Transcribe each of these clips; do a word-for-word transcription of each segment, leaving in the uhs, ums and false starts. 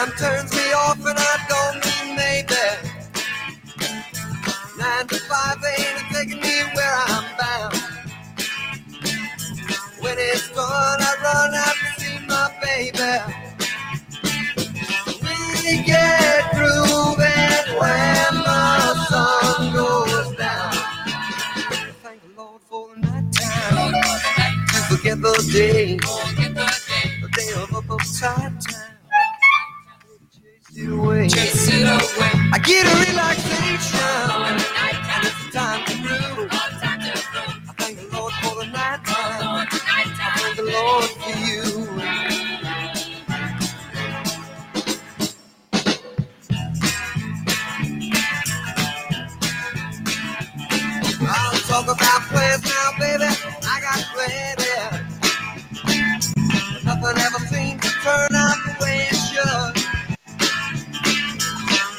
man turns me off and I don't mean maybe. Nine to five, they ain't taking me where I'm bound. When it's gone, I run out to see my baby. We get grooving when the sun goes down. Thank the Lord for the night time. To forget the day. The day of up upside time. Chase it away. Chase it away. I get a relaxation. Time to brew. I thank the Lord for the night time. I thank the Lord for you. I'll talk about plans now, baby. I got plenty. Nothing ever seems to turn out the way it should.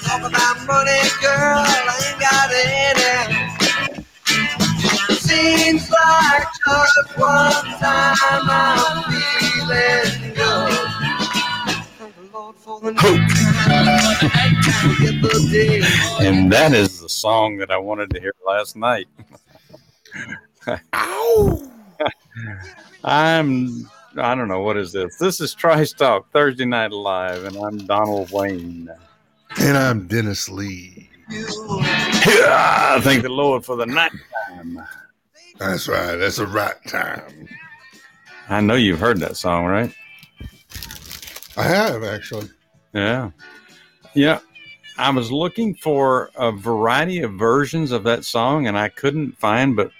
Talk about money, girl. I ain't got any. Seems like just one time I'm feeling good. Thank the Lord for the night. And that is the song that I wanted to hear last night. Ow! I'm, I don't know, what is this? This is Trice Talk Thursday Night Live, and I'm Donald Wayne. And I'm Dennis Lee. Yeah, thank the Lord for the night time. That's right. That's a right time. I know you've heard that song, right? I have, actually. Yeah. Yeah. I was looking for a variety of versions of that song, and I couldn't find but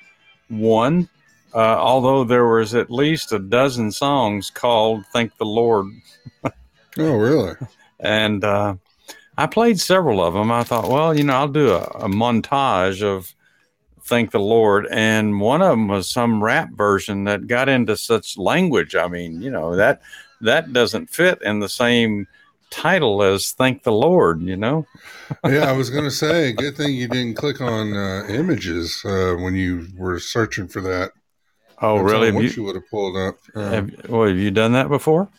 one, uh, although there was at least a dozen songs called Thank the Lord. Oh, really? And uh, I played several of them. I thought, well, you know, I'll do a, a montage of Thank the Lord. And one of them was some rap version that got into such language. I mean, you know, that that doesn't fit in the same title as Thank the Lord, you know? Yeah, I was going to say, good thing you didn't click on uh, images uh, when you were searching for that. Oh, that's really? What you, you would have pulled up. Uh, have, well, have you done that before?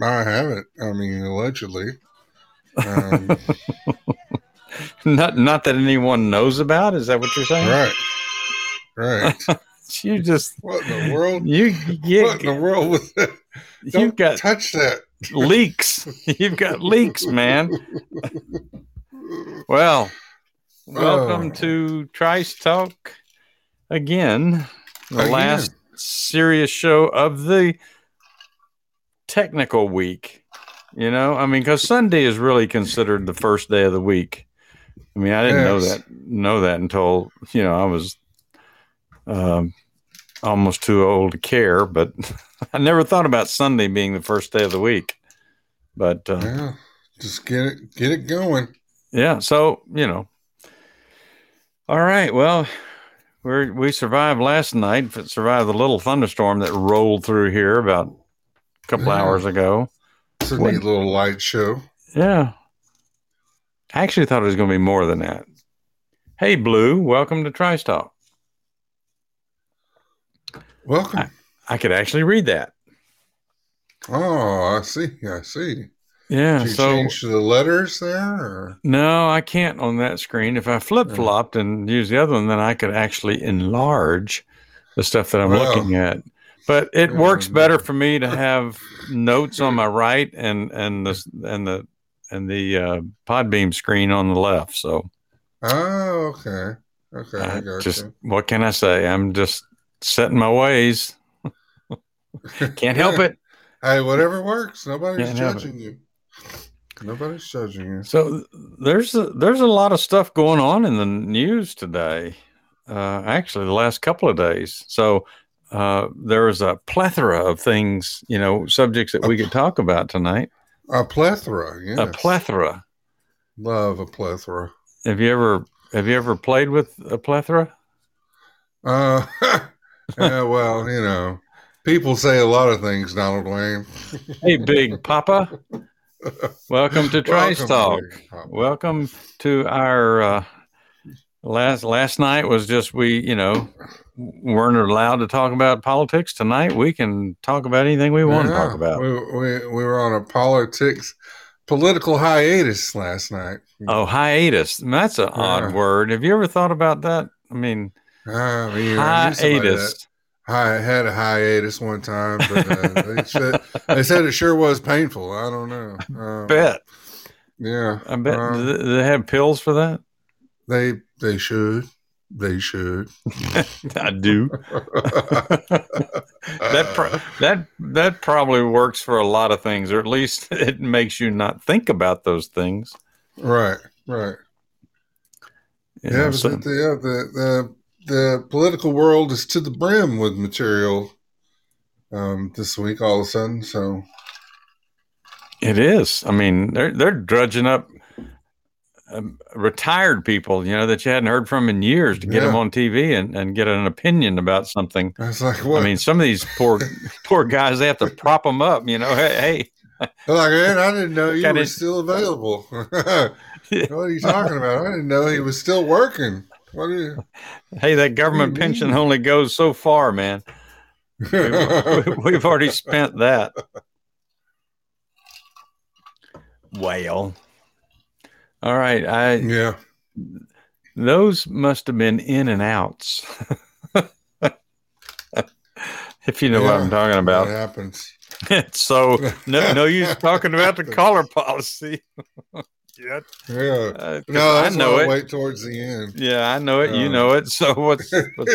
I haven't. I mean, allegedly. Um, Not, not that anyone knows about. Is that what you're saying? Right, right. You just what in the world? You get, what in the world was that? Don't you've got touch that leaks. You've got leaks, man. Well, welcome oh. to Trice Talk again. The again. last serious show of the technical week. You know, I mean, because Sunday is really considered the first day of the week. I mean, I didn't yes. know that know that until, you know, I was um, almost too old to care. But I never thought about Sunday being the first day of the week. But uh, yeah, just get it, get it going. Yeah. So, you know. All right. Well, we we survived last night. Survived the little thunderstorm that rolled through here about a couple yeah. hours ago. It's a neat little light show. Yeah. I actually thought it was going to be more than that. Hey, Blue, welcome to Trice Talk. Welcome. I, I could actually read that. Oh, I see. I see. Yeah. Did you so, change the letters there? Or? No, I can't on that screen. If I flip-flopped and used the other one, then I could actually enlarge the stuff that I'm well, looking at. But it yeah, works better for me to have notes on my right and, and the and the and the uh, Podbeam screen on the left. So, oh, okay, okay. I gotcha. Just what can I say? I'm just setting my ways. Can't yeah. help it. Hey, whatever works. Nobody's Can't judging you. Nobody's judging you. So there's a, there's a lot of stuff going on in the news today. Uh, actually, the last couple of days. So uh, there is a plethora of things, you know, subjects that we could talk about tonight. A plethora, yes. A plethora. Love a plethora. Have you ever have you ever played with a plethora? Uh, yeah, well, you know, people say a lot of things, Donald Wayne. Hey, Big Papa. Welcome to Trice Talk. Welcome to our uh, last last night was just we, you know, weren't allowed to talk about politics. Tonight we can talk about anything we want yeah, to talk about. We, we we were on a politics political hiatus last night. Oh, hiatus. That's an yeah. odd word. Have you ever thought about that? I mean, uh, I mean hiatus. I had a hiatus one time, but uh, they, said, they said it sure was painful. I don't know. Uh, I bet. Yeah. I bet. Uh, Do they have pills for that? They They should. They should. I do. that pro- that that probably works for a lot of things, or at least it makes you not think about those things. Right, right. You yeah, know, so- the, yeah, the the the political world is to the brim with material um, this week. All of a sudden, so it is. I mean, they're they're drudging up. Um, retired people, you know, that you hadn't heard from in years to get yeah. them on T V and, and get an opinion about something. I was like, what? I mean, some of these poor poor guys, they have to prop them up, you know. Hey, hey. They're like, man, I didn't know you were still available. What are you talking about? I didn't know he was still working. What are you? Hey, that government pension mean? only goes so far, man. we, we, we've already spent that. Well. All right, I yeah. Those must have been in and outs, if you know yeah, what I'm talking about. It happens. so no, no use talking about the collar policy. yeah, yeah. Uh, no, that's I know it. Wait towards the end. Yeah, I know it. Um, you know it. So what's? what's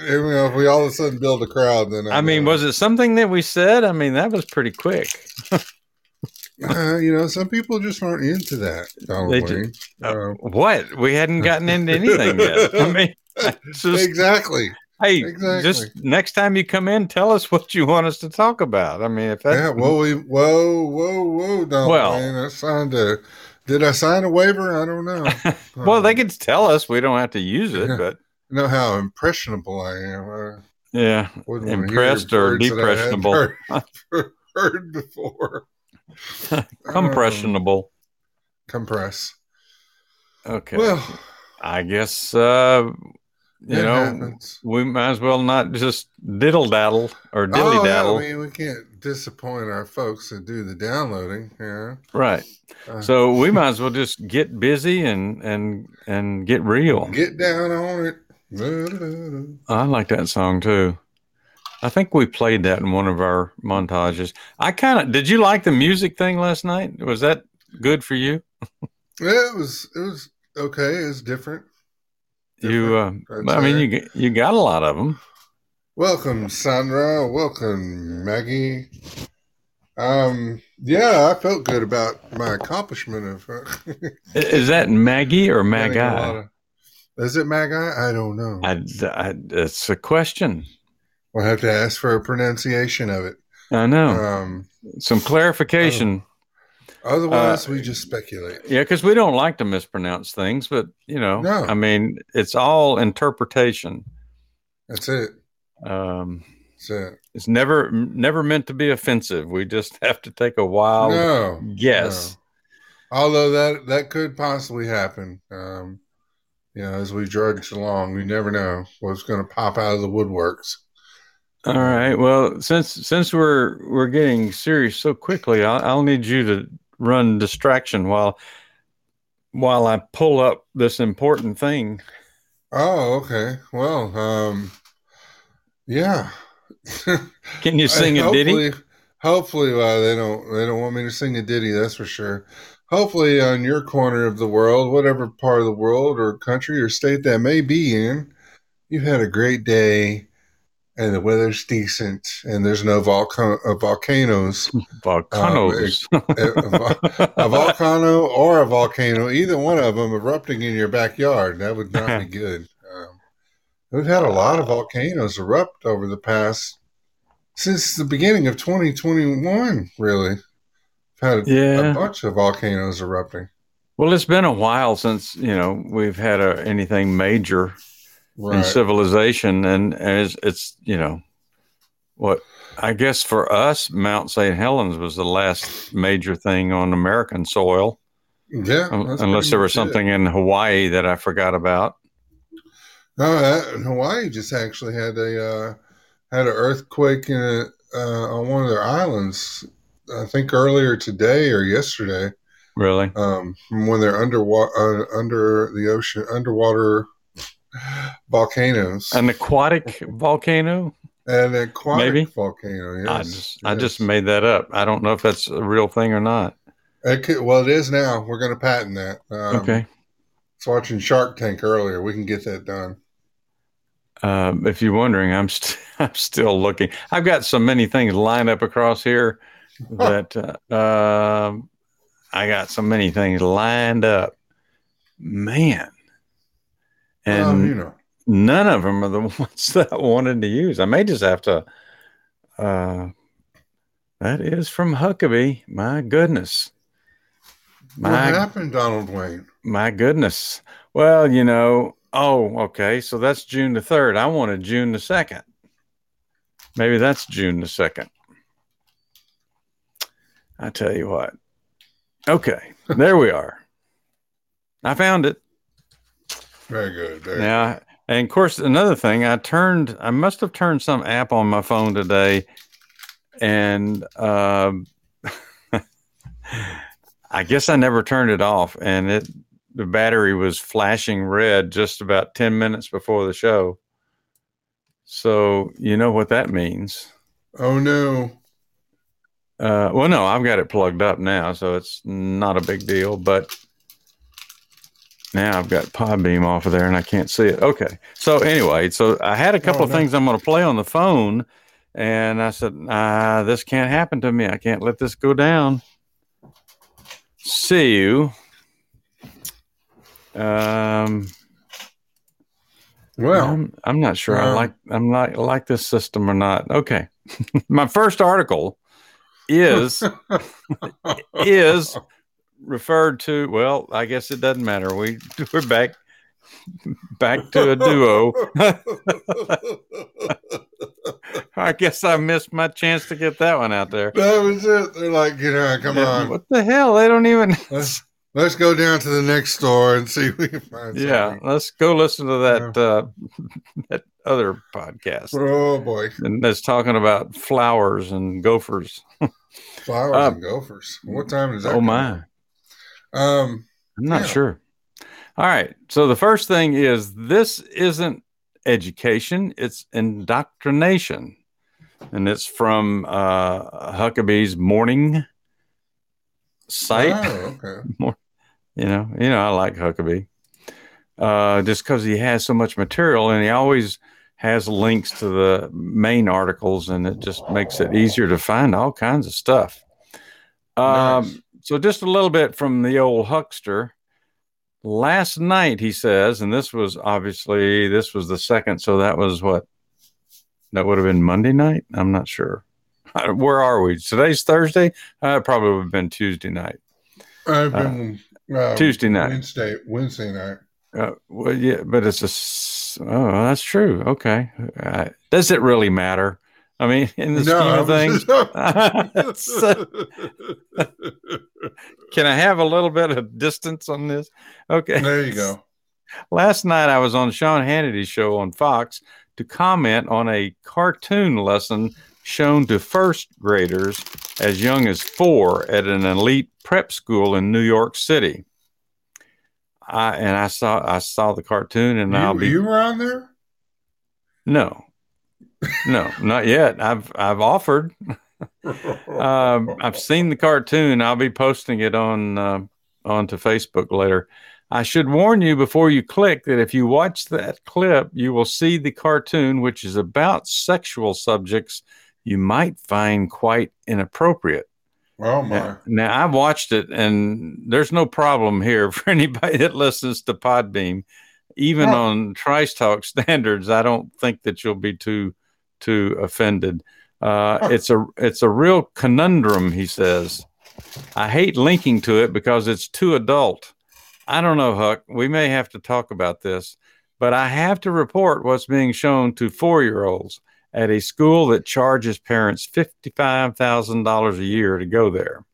if we all of a sudden build a crowd, then I, I mean, know. Was it something that we said? I mean, that was pretty quick. Uh, you know, some people just aren't into that. They just, uh, uh, what? We hadn't gotten into anything yet. I mean, just, exactly. Hey, exactly. Just next time you come in, tell us what you want us to talk about. I mean, if that. Yeah, well, we, whoa, whoa, whoa, don't well, man. I signed a, did I sign a waiver? I don't know. well, um, they can tell us. We don't have to use it, yeah, but. You know how impressionable I am. I yeah. Impressed or depressionable. I heard, heard before. Compressionable. Um, compress. Okay. Well, I guess uh, you know happens. We might as well not just diddle daddle or dilly oh, daddle. Yeah, I mean, we can't disappoint our folks that do the downloading. Yeah. Right. Uh, so we might as well just get busy and and and get real. Get down on it. I like that song too. I think we played that in one of our montages. I kind of did. You like the music thing last night? Was that good for you? yeah, it was. It was okay. It was different. different you, uh, I mean, you you got a lot of them. Welcome, Sandra. Welcome, Maggie. Um, yeah, I felt good about my accomplishment of. Uh, Is that Maggie or Maggie? Is it Maggie? I don't know. I, I, it's a question. We'll have to ask for a pronunciation of it. I know. Um, Some clarification. Oh. Otherwise, uh, we just speculate. Yeah, because we don't like to mispronounce things, but, you know, no. I mean, it's all interpretation. That's it. Um, That's it. It's never never meant to be offensive. We just have to take a wild no, guess. No. Although that, that could possibly happen. Um, you know, as we drudge along, we never know what's going to pop out of the woodworks. All right. Well, since since we're we're getting serious so quickly, I'll, I'll need you to run distraction while while I pull up this important thing. Oh, okay. Well, um, yeah. Can you sing a ditty? Hopefully, well, they don't they don't want me to sing a ditty. That's for sure. Hopefully, on your corner of the world, whatever part of the world or country or state that may be in, you've had a great day. And the weather's decent, and there's no volcano, uh, volcanoes. Volcanoes. Um, a, a, a volcano or a volcano, either one of them erupting in your backyard. That would not be good. Um, we've had a lot of volcanoes erupt over the past, since the beginning of twenty twenty-one, really. We've had a, yeah. a bunch of volcanoes erupting. Well, it's been a while since, you know, we've had a, anything major. Right. In civilization, and as it's, you know, what I guess for us, Mount Saint Helens was the last major thing on American soil. Yeah, um, unless there was something it. in Hawaii that I forgot about. No, that, Hawaii just actually had a uh, had an earthquake in a, uh, on one of their islands I think earlier today or yesterday. Really? Um, when they're underwater, uh, under the ocean, underwater volcanoes. An aquatic volcano? An aquatic Maybe? volcano, yes. I just, yes. I just made that up. I don't know if that's a real thing or not. It could, well, it is now. We're going to patent that. Um, okay. I was watching Shark Tank earlier. We can get that done. Um, if you're wondering, I'm, st- I'm still looking. I've got so many things lined up across here that uh, uh, I got so many things lined up. Man. And um, you know. None of them are the ones that I wanted to use. I may just have to. Uh, that is from Huckabee. My goodness. My, what happened, Donald Wayne? My goodness. Well, you know. Oh, okay. So that's June the third. I wanted June the second. Maybe that's June the second. I tell you what. Okay. There we are. I found it. Very good. Very now, good. And of course, another thing I turned, I must have turned some app on my phone today, and uh, I guess I never turned it off, and it, the battery was flashing red just about ten minutes before the show. So you know what that means. Oh, no. Uh, well, no, I've got it plugged up now, so it's not a big deal, but now I've got Podbeam off of there and I can't see it. Okay. So anyway, so I had a couple oh, of no. things I'm going to play on the phone, and I said, nah, this can't happen to me. I can't let this go down. See you. Um, well, I'm, I'm not sure. Uh, I like, I'm not like this system or not. Okay. My first article is, is, referred to, well, I guess it doesn't matter. We we're back back to a duo. I guess I missed my chance to get that one out there. That was it. They're like, you know, come and on. What the hell? They don't even. Let's, let's go down to the next store and see if we can find. Yeah, something. Let's go listen to that yeah. uh, that other podcast. Oh boy, and that's talking about flowers and gophers. Flowers uh, and gophers. What time is that? Oh my. Out? Um, I'm not yeah. sure. All right. So the first thing is, this isn't education, it's indoctrination. And it's from uh, Huckabee's morning site. Oh, okay. More, you know, you know, I like Huckabee uh, just because he has so much material, and he always has links to the main articles, and it just makes it easier to find all kinds of stuff. Um, nice. So just a little bit from the old huckster. Last night, he says, and this was obviously, this was the second. So that was what? That would have been Monday night? I'm not sure. Where are we? Today's Thursday? Uh, probably would have been Tuesday night. I've been, uh, uh, Tuesday night. Wednesday, Wednesday night. Uh, well, yeah, but it's a, oh, that's true. Okay. Uh, does it really matter? I mean, in the no, scheme of things, can I have a little bit of distance on this? Okay. There you go. Last night, I was on Sean Hannity's show on Fox to comment on a cartoon lesson shown to first graders as young as four at an elite prep school in New York City. I, and I saw, I saw the cartoon, and you, I'll be, you were on there? No. No, not yet. I've I've offered. um, I've seen the cartoon. I'll be posting it on uh, onto Facebook later. I should warn you before you click that if you watch that clip, you will see the cartoon, which is about sexual subjects you might find quite inappropriate. Oh my! Now, now I've watched it, and there's no problem here for anybody that listens to Podbeam. Even oh. on Trice Talk standards, I don't think that you'll be too. too offended. Uh, oh. It's a it's a real conundrum, he says. I hate linking to it because it's too adult. I don't know, Huck. We may have to talk about this, but I have to report what's being shown to four-year-olds at a school that charges parents fifty-five thousand dollars a year to go there.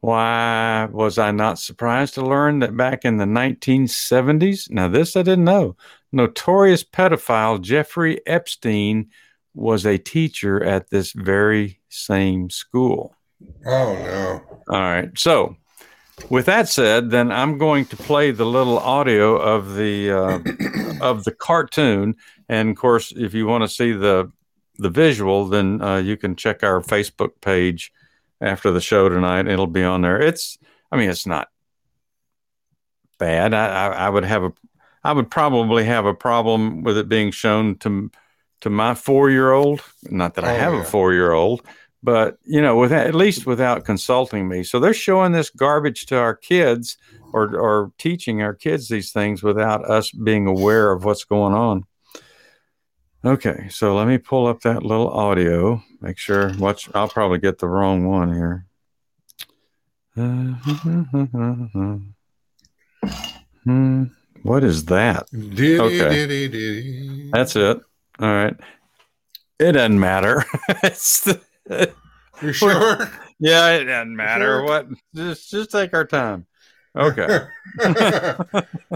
Why was I not surprised to learn that back in the nineteen seventies? Now, this I didn't know. Notorious pedophile Jeffrey Epstein was a teacher at this very same school. Oh, no. All right. So with that said, then I'm going to play the little audio of the uh, of the cartoon. And, of course, if you want to see the the visual, then uh, you can check our Facebook page after the show tonight. It'll be on there. It's I mean, it's not bad. I, I, I would have a I would probably have a problem with it being shown to to my four-year-old. Not that oh, I have yeah. a four-year-old, but, you know, with at least without consulting me. So they're showing this garbage to our kids, or or teaching our kids these things without us being aware of what's going on. Okay, so let me pull up that little audio. Make sure. Watch. I'll probably get the wrong one here. Uh, hmm. What is that? Diddy, okay. Diddy, diddy. That's it. All right. It doesn't matter. It's the, You're sure? Yeah, it doesn't matter. Sure? What? Just, just take our time. Okay.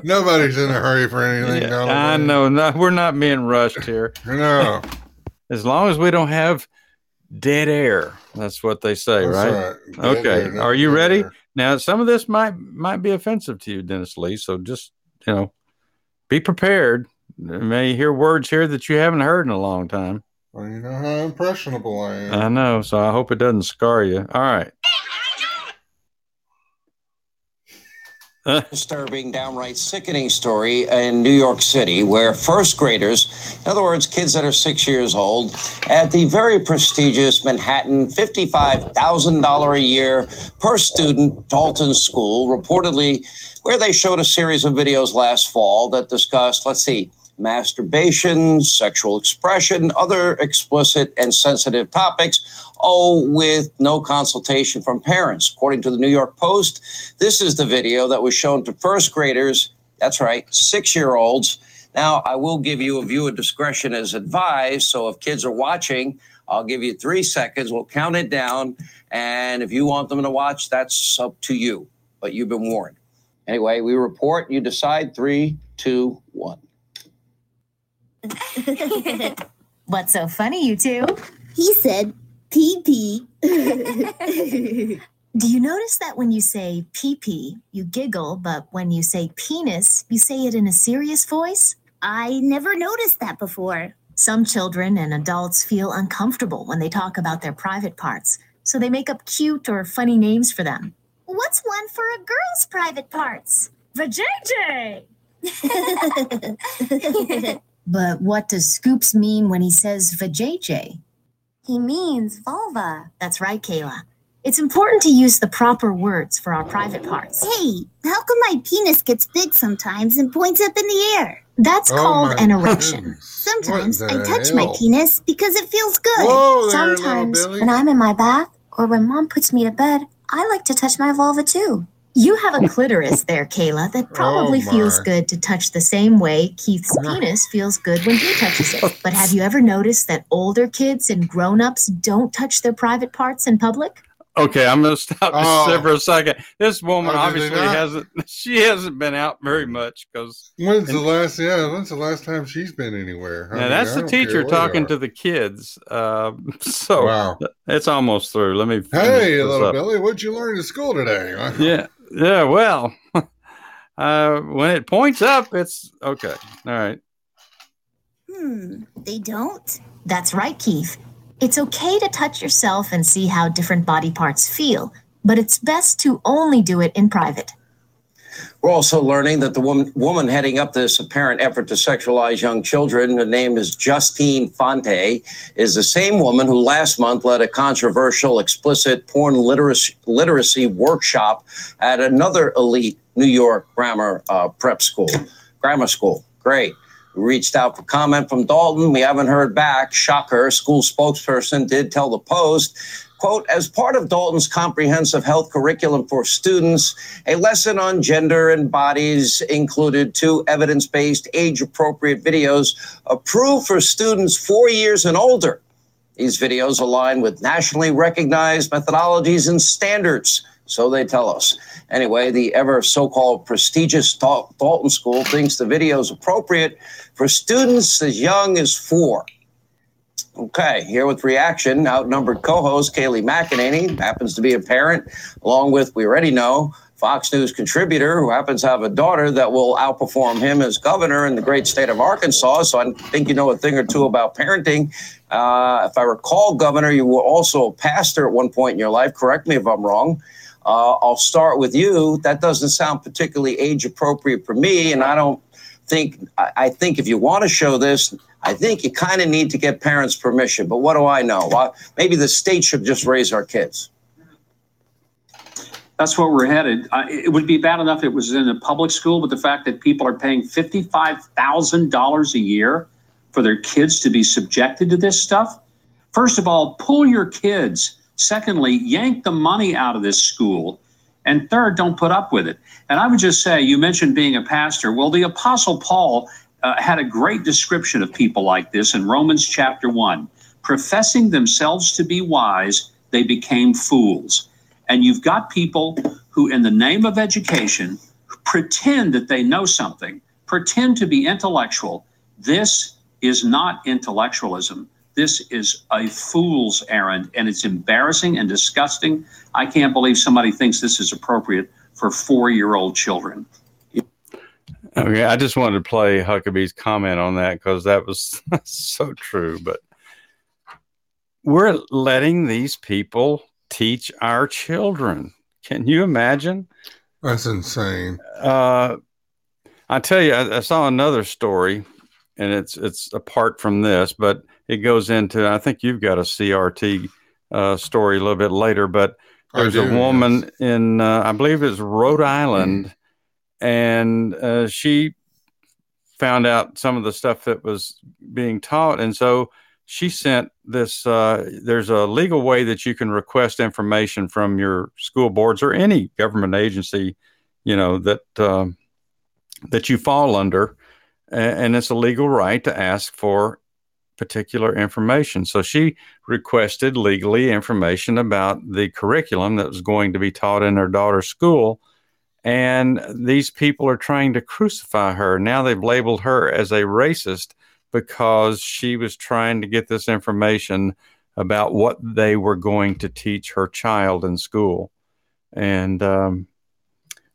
Nobody's in a hurry for anything. Yeah, I know. No, we're not being rushed here. No. As long as we don't have dead air, that's what they say, right? right? Okay. Air, Are you ready? Air. Now, some of this might might be offensive to you, Dennis Lee. So just, you know, be prepared. You may hear words here that you haven't heard in a long time. Well, you know how impressionable I am. I know. So I hope it doesn't scar you. All right. Disturbing, downright sickening story in New York City where first graders, in other words, kids that are six years old, at the very prestigious Manhattan fifty-five thousand dollars a year per student Dalton School, reportedly where they showed a series of videos last fall that discussed, let's see, masturbation, sexual expression, other explicit and sensitive topics, all with no consultation from parents. According to the New York Post, this is the video that was shown to first graders, that's right, six-year-olds. Now, I will give you a view of discretion as advised, so if kids are watching, I'll give you three seconds, we'll count it down, and if you want them to watch, that's up to you, but you've been warned. Anyway, we report, you decide, three, two, one. What's so funny, you two? He said pee-pee. Do you notice that when you say pee-pee, you giggle, but when you say penis, you say it in a serious voice? I never noticed that before. Some children and adults feel uncomfortable when they talk about their private parts, so they make up cute or funny names for them. What's one for a girl's private parts? Vajayjay! But what does Scoops mean when he says vajayjay? He means vulva. That's right, Kayla. It's important to use the proper words for our private parts. Hey, how come my penis gets big sometimes and points up in the air? That's oh called an erection. Goodness. Sometimes I touch hell? my penis because it feels good. Whoa, there, sometimes when I'm in my bath or when Mom puts me to bed, I like to touch my vulva too. You have a clitoris there, Kayla, that probably oh feels good to touch the same way Keith's penis feels good when he touches it. But have you ever noticed that older kids and grown-ups don't touch their private parts in public? Okay, I'm going to stop oh. this for a second. This woman oh, obviously hasn't she hasn't been out very much. Cause, when's and, the last yeah, when's the last time she's been anywhere? Now, mean, that's I the teacher talking to the kids. Uh, so wow. It's almost through. Let me Hey, little up. Billy, what'd you learn at school today? Yeah. Yeah, well, uh, when it points up, it's okay. All right. Hmm, they don't? That's right, Keith. It's okay to touch yourself and see how different body parts feel, but it's best to only do it in private. We're also learning that the woman, woman heading up this apparent effort to sexualize young children, her name is Justine Fonte, is the same woman who last month led a controversial explicit porn literacy, literacy workshop at another elite New York grammar uh, prep school, grammar school. Great. We reached out for comment from Dalton. We haven't heard back. Shocker. School spokesperson did tell the Post, quote, as part of Dalton's comprehensive health curriculum for students, a lesson on gender and bodies included two evidence-based, age-appropriate videos approved for students four years and older. These videos align with nationally recognized methodologies and standards, so they tell us. Anyway, the ever so-called prestigious Dalton School thinks the video is appropriate for students as young as four. Okay, here with reaction, outnumbered co-host Kayleigh McEnany, happens to be a parent, along with, we already know, Fox News contributor who happens to have a daughter that will outperform him as governor in the great state of Arkansas. So I think you know a thing or two about parenting. Uh, if I recall, Governor, you were also a pastor at one point in your life. Correct me if I'm wrong. Uh, I'll start with you. That doesn't sound particularly age appropriate for me, and I don't think, I, I think if you want to show this, I think you kind of need to get parents' permission. But what do I know? Uh, maybe the state should just raise our kids. That's where we're headed. Uh, it would be bad enough if it was in a public school, but the fact that people are paying fifty-five thousand dollars a year for their kids to be subjected to this stuff. First of all, pull your kids. Secondly, yank the money out of this school. And third, don't put up with it. And I would just say, you mentioned being a pastor. Well, the Apostle Paul uh, had a great description of people like this in Romans chapter one. Professing themselves to be wise, they became fools. And you've got people who, in the name of education, pretend that they know something, pretend to be intellectual. This is not intellectualism. This is a fool's errand, and it's embarrassing and disgusting. I can't believe somebody thinks this is appropriate for four-year-old children. Okay, I just wanted to play Huckabee's comment on that because that was so true. But we're letting these people teach our children. Can you imagine? That's insane. Uh, I tell you, I, I saw another story, and it's it's apart from this, but it goes into, I think you've got a C R T uh, story a little bit later, but there's do, a woman yes. in, uh, I believe it's Rhode Island, mm-hmm. and uh, she found out some of the stuff that was being taught, and so she sent this, uh, there's a legal way that you can request information from your school boards or any government agency, you know, that, uh, that you fall under. And it's a legal right to ask for particular information. So she requested legally information about the curriculum that was going to be taught in her daughter's school. And these people are trying to crucify her. Now they've labeled her as a racist because she was trying to get this information about what they were going to teach her child in school. And, um,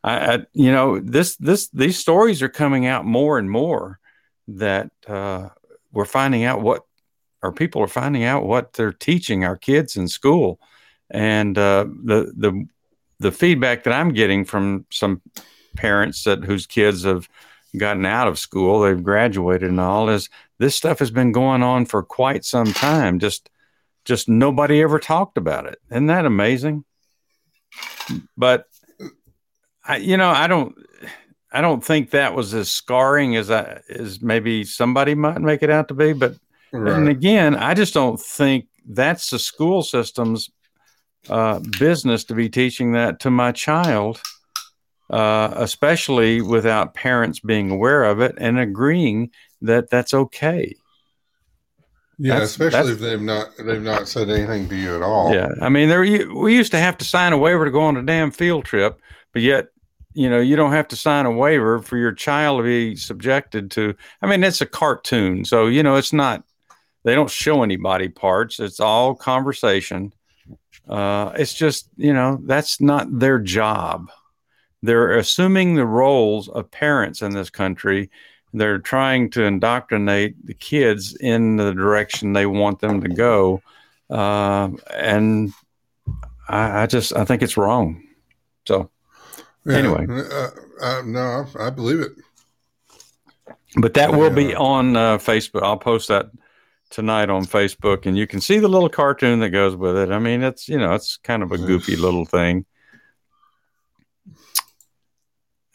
I, I, you know, this, this, these stories are coming out more and more that, uh, we're finding out what, or people are finding out what they're teaching our kids in school. And, uh, the, the, the feedback that I'm getting from some parents that whose kids have gotten out of school, they've graduated and all, is this stuff has been going on for quite some time. Just, just nobody ever talked about it. Isn't that amazing? But, I, you know, I don't, I don't think that was as scarring as I, as maybe somebody might make it out to be. But right. And again, I just don't think that's the school system's uh, business to be teaching that to my child, uh, especially without parents being aware of it and agreeing that that's okay. Yeah, that's, especially that's, if they've not they've not said anything to you at all. Yeah, I mean, there we used to have to sign a waiver to go on a damn field trip. But yet, you know, you don't have to sign a waiver for your child to be subjected to. I mean, it's a cartoon. So, you know, it's not, they don't show any body parts. It's all conversation. Uh, it's just, you know, that's not their job. They're assuming the roles of parents in this country. They're trying to indoctrinate the kids in the direction they want them to go. Uh, and I, I just, I think it's wrong. So. Yeah, anyway, uh, uh, no, I, I believe it. But that will yeah. be on uh, Facebook. I'll post that tonight on Facebook, and you can see the little cartoon that goes with it. I mean, it's you know, it's kind of a goofy little thing.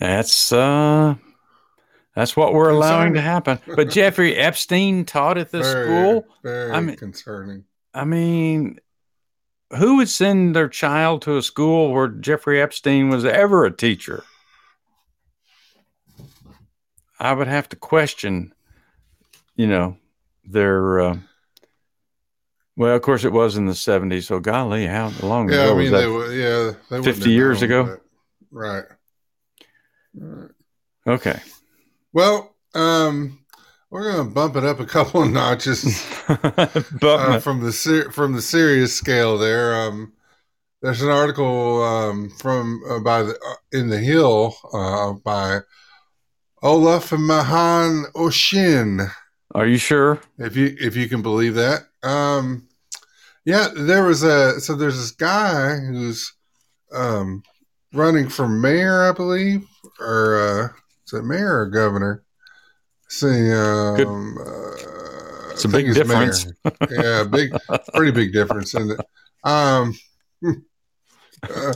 That's uh, that's what we're allowing to happen. But Jeffrey Epstein taught at this very, school. Very I mean, concerning. I mean. Who would send their child to a school where Jeffrey Epstein was ever a teacher? I would have to question, you know, their, uh, well, of course it was in the seventies. So golly, how long yeah, ago I mean, was that? They were, yeah, they fifty years known, ago. Right. right. Okay. Well, um, We're gonna bump it up a couple of notches uh, from the ser- from the serious scale. There, um, there's an article um, from uh, by the, uh, in the Hill uh, by Olaf Mahan Oshin. Are you sure? If you if you can believe that, um, yeah, there was a so there's this guy who's um, running for mayor, I believe, or uh, is it mayor or governor? See, um, uh, it's a big it's difference. yeah, big, pretty big difference. And um, uh,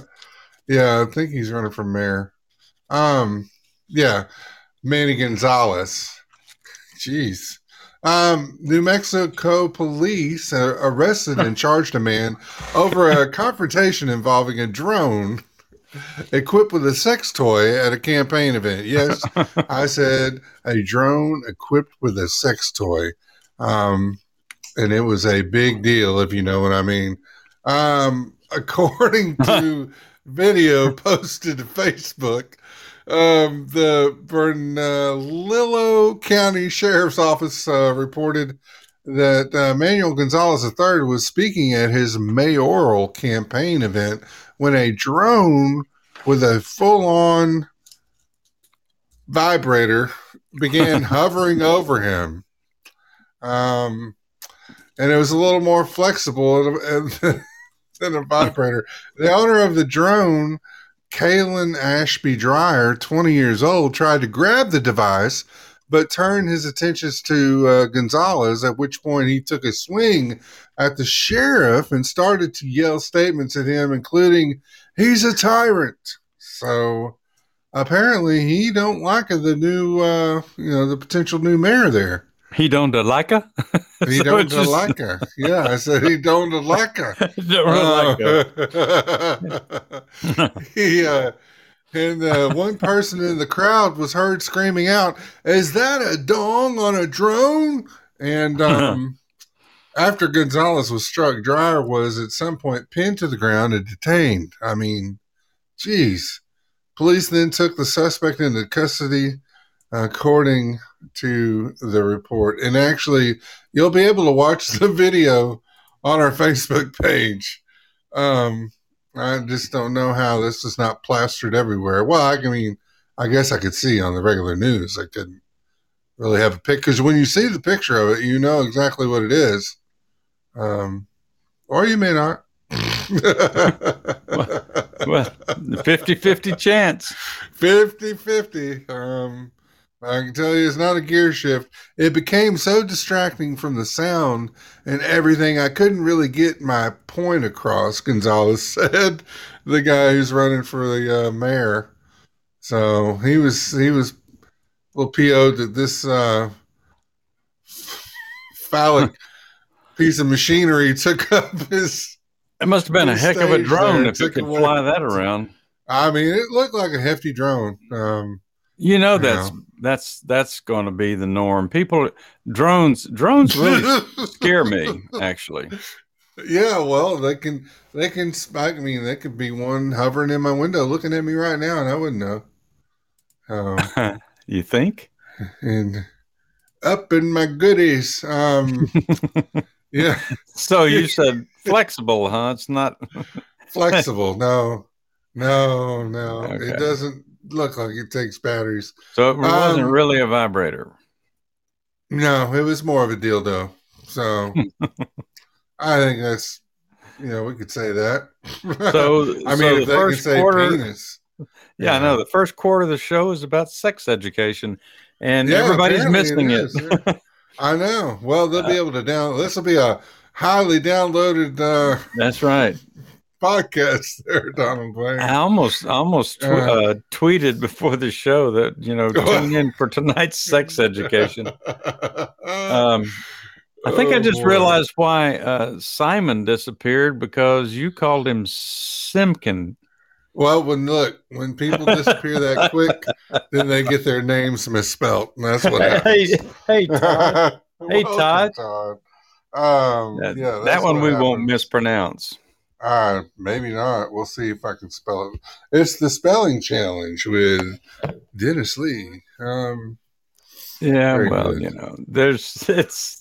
yeah, I think he's running for mayor. Um, yeah, Manny Gonzalez. Jeez. Um, New Mexico police arrested and charged a man over a confrontation involving a drone equipped with a sex toy at a campaign event. Yes, I said a drone equipped with a sex toy. Um, and it was a big deal, if you know what I mean. Um, according to video posted to Facebook, um, the Bernalillo County Sheriff's Office uh, reported that uh, Manuel Gonzalez the third was speaking at his mayoral campaign event when a drone with a full-on vibrator began hovering over him. Um, and it was a little more flexible than a vibrator. The owner of the drone, Kaylin Ashby Dreyer, twenty years old, tried to grab the device, but turned his attentions to uh, Gonzalez, at which point he took a swing at the sheriff and started to yell statements at him, including he's a tyrant. So apparently he don't like the new, uh, you know, the potential new mayor there. He don't like her? He so don't just... like her. Yeah, I said he don't like her. don't uh, like her. he, uh, and uh, one person in the crowd was heard screaming out, is that a dong on a drone? And, um, after Gonzalez was struck, Dreyer was at some point pinned to the ground and detained. I mean, geez. Police then took the suspect into custody, uh, according to the report. And actually, you'll be able to watch the video on our Facebook page. Um, I just don't know how this is not plastered everywhere. Well, I mean, I guess I could see on the regular news. I couldn't really have a pic, because when you see the picture of it, you know exactly what it is. Um, or you may not. well, well, fifty-fifty chance. fifty-fifty. Um, I can tell you it's not a gear shift. It became so distracting from the sound and everything, I couldn't really get my point across, Gonzalez said, the guy who's running for the uh, mayor. So he was he was a little P O'd that this uh, phallic piece of machinery took up his... It must have been a heck of a drone if it could fly that around. I mean, it looked like a hefty drone. Um, you know, that's you know. that's that's going to be the norm. People, drones, drones really scare me, actually. Yeah, well, they can, they can spike me. There could be one hovering in my window looking at me right now, and I wouldn't know. Um, You think? And up in my goodies. Um, yeah. So you said flexible, huh? It's not flexible. No, no, no. Okay. It doesn't look like it takes batteries. So it wasn't um, really a vibrator. No, it was more of a dildo. So I think that's, you know, we could say that. So I mean, so if the they first could say quarter- penis. Yeah, I know. The first quarter of the show is about sex education, and yeah, everybody's missing it. it. Yeah. I know. Well, they'll uh, be able to download. This will be a highly downloaded. Uh, that's right. Podcast there, Donald Blaine. I almost, almost tw- uh, uh, tweeted before the show that, you know, tune in for tonight's sex education. Um, I think oh, I just boy. realized why uh, Simon disappeared, because you called him Simkin. Well, when look, when people disappear that quick, then they get their names misspelled, and that's what happens. Hey, hey, Todd. hey, Todd. Todd. Um, that, yeah, that one we happens. won't mispronounce. Uh, maybe not. We'll see if I can spell it. It's the spelling challenge with Dennis Lee. Um, Yeah, Very well, good. you know, there's it's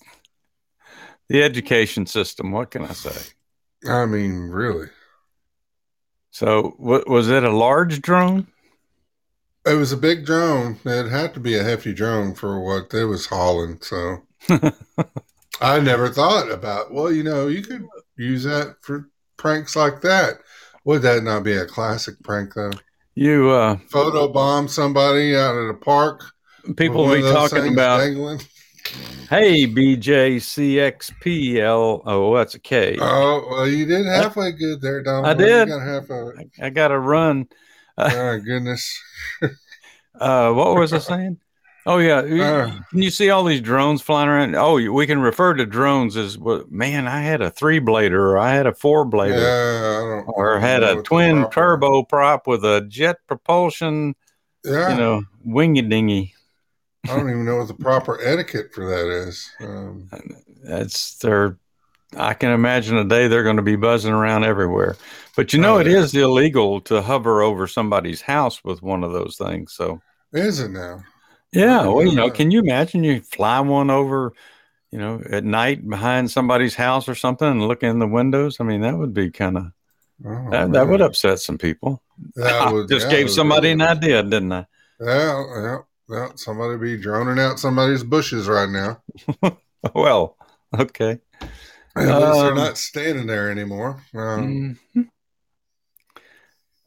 the education system. What can I say? I mean, really. So, w- was it a large drone? It was a big drone. It had to be a hefty drone for what they was hauling. So, I never thought about. Well, you know, you could use that for pranks like that. Would that not be a classic prank though? You uh, photo bomb somebody out at a park. People will be talking about, dangling. Hey, B J C X P L. Oh, that's a K. Oh, well, you did halfway good there, Dom. I did. You got half of it. I, I got to run. Uh, oh, goodness. uh, what was I saying? Oh, yeah. Uh, can you see all these drones flying around? Oh, we can refer to drones as, well, man, I had a three-blader or I had a four-blader. Yeah, I don't, or I had a twin turbo prop with a jet propulsion, yeah. you know, wing-a-dingy. I don't even know what the proper etiquette for that is. Um, that's their. I can imagine a day they're going to be buzzing around everywhere. But you know, oh, it yeah. is illegal to hover over somebody's house with one of those things. So is it now? Yeah. Well, you know, know, can you imagine you fly one over, you know, at night behind somebody's house or something and look in the windows? I mean, that would be kind of oh, that, that would upset some people. That would, I just that gave would somebody an idea, didn't I? Yeah. Yeah. Well, somebody be droning out somebody's bushes right now. Well, okay. At least um, they're not standing there anymore. Um, mm-hmm.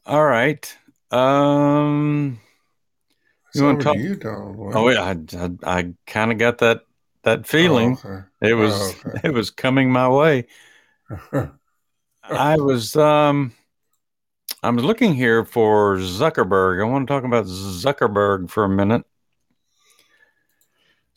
All right. Um, you want to talk? You don't, oh, yeah. I, I, I kind of got that that feeling. Oh, okay. It was oh, okay. it was coming my way. I was um. I was looking here for Zuckerberg. I want to talk about Zuckerberg for a minute.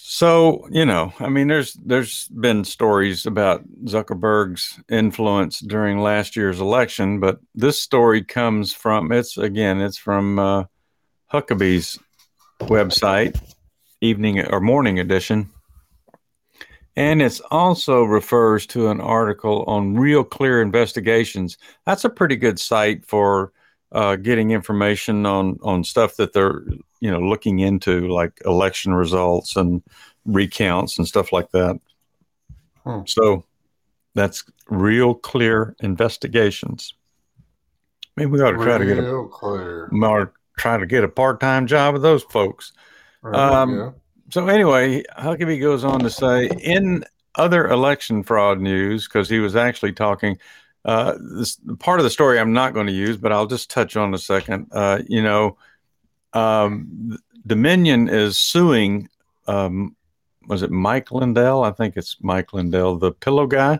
So, you know, I mean, there's there's been stories about Zuckerberg's influence during last year's election, but this story comes from, it's again, it's from uh, Huckabee's website, evening or morning edition. And it also refers to an article on Real Clear Investigations. That's a pretty good site for uh, getting information on, on stuff that they're, you know, looking into, like election results and recounts and stuff like that. Hmm. So that's Real Clear Investigations. Maybe we ought to try to get a clear. Or try to get a part-time job with those folks. Right, um, yeah. So anyway, Huckabee goes on to say, in other election fraud news, because he was actually talking, uh, this, part of the story I'm not going to use, but I'll just touch on a second. Uh, you know, um, Dominion is suing, um, was it Mike Lindell? I think it's Mike Lindell, the pillow guy.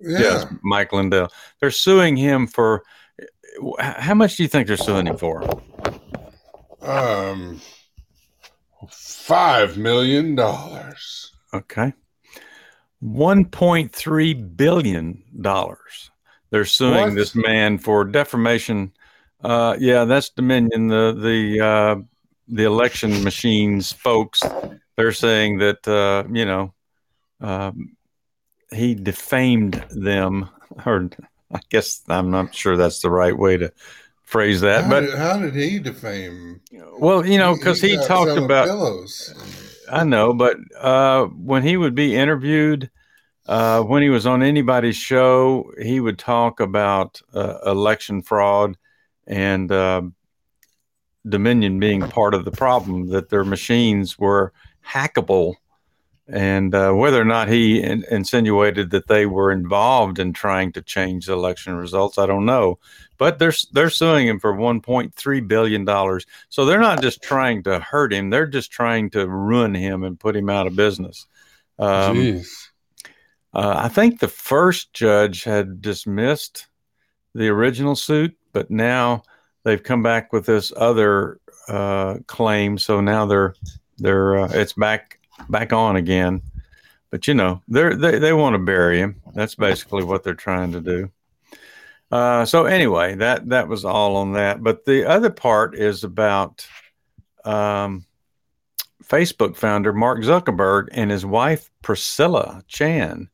Yeah. Yes, Mike Lindell. They're suing him for, how much do you think they're suing him for? Um... Five million dollars. Okay. One point three billion dollars. They're suing what? This man for defamation. Uh, yeah, that's Dominion, the the uh, the election machines folks. They're saying that uh, you know uh, he defamed them. Or I guess I'm not sure that's the right way to phrase that, how but did, how did he defame? Well, you know, because he, he talked about pillows. I know, but uh, when he would be interviewed, uh, when he was on anybody's show, he would talk about uh, election fraud and uh, Dominion being part of the problem, that their machines were hackable, and uh, whether or not he in- insinuated that they were involved in trying to change the election results, I don't know. But they're they're suing him for one point three billion dollars. So they're not just trying to hurt him; they're just trying to ruin him and put him out of business. Um, Jeez. Uh, I think the first judge had dismissed the original suit, but now they've come back with this other uh, claim. So now they're they're uh, it's back back on again. But you know, they're, they they want to bury him. That's basically what they're trying to do. Uh, so anyway, that, that was all on that. But the other part is about um, Facebook founder Mark Zuckerberg and his wife Priscilla Chan.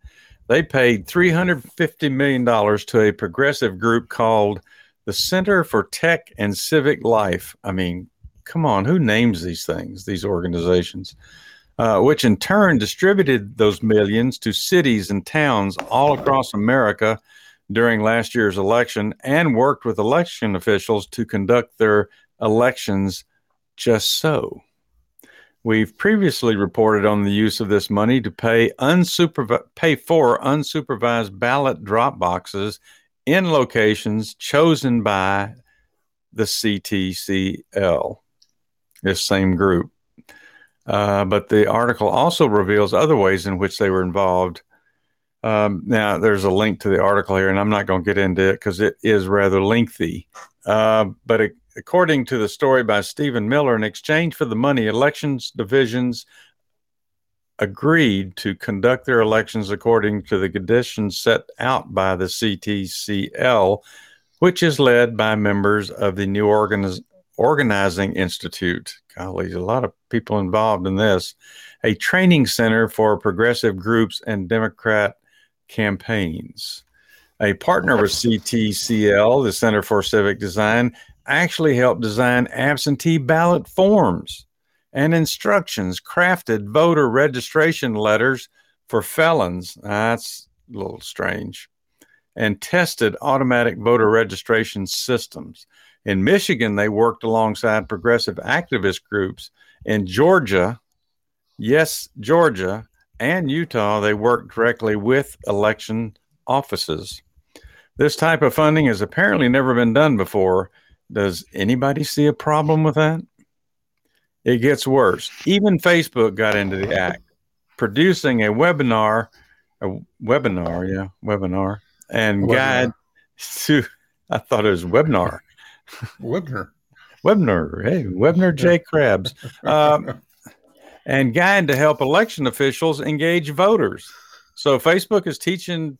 They paid three hundred fifty million dollars to a progressive group called the Center for Tech and Civic Life. I mean, come on, who names these things, these organizations, uh, which in turn distributed those millions to cities and towns all across America during last year's election and worked with election officials to conduct their elections just so. We've previously reported on the use of this money to pay unsupervi- pay for unsupervised ballot drop boxes in locations chosen by the C T C L, this same group. Uh, but the article also reveals other ways in which they were involved. Um, now, there's a link to the article here, and I'm not going to get into it because it is rather lengthy. Uh, but it According to the story by Stephen Miller, in exchange for the money, elections divisions agreed to conduct their elections according to the conditions set out by the C T C L, which is led by members of the New Organiz- Organizing Institute. Golly, a lot of people involved in this. A training center for progressive groups and Democrat campaigns. A partner with C T C L, the Center for Civic Design, actually helped design absentee ballot forms and instructions, crafted voter registration letters for felons. That's a little strange. And tested automatic voter registration systems. In Michigan, they worked alongside progressive activist groups. In Georgia, yes, Georgia and Utah, they worked directly with election offices. This type of funding has apparently never been done before. Does anybody see a problem with that? It gets worse. Even Facebook got into the act, producing a webinar, a webinar, yeah, webinar, and webinar. guide to, I thought it was webinar. Webinar. Webinar, hey, Webinar J. Krebs. Um, and guide to help election officials engage voters. So Facebook is teaching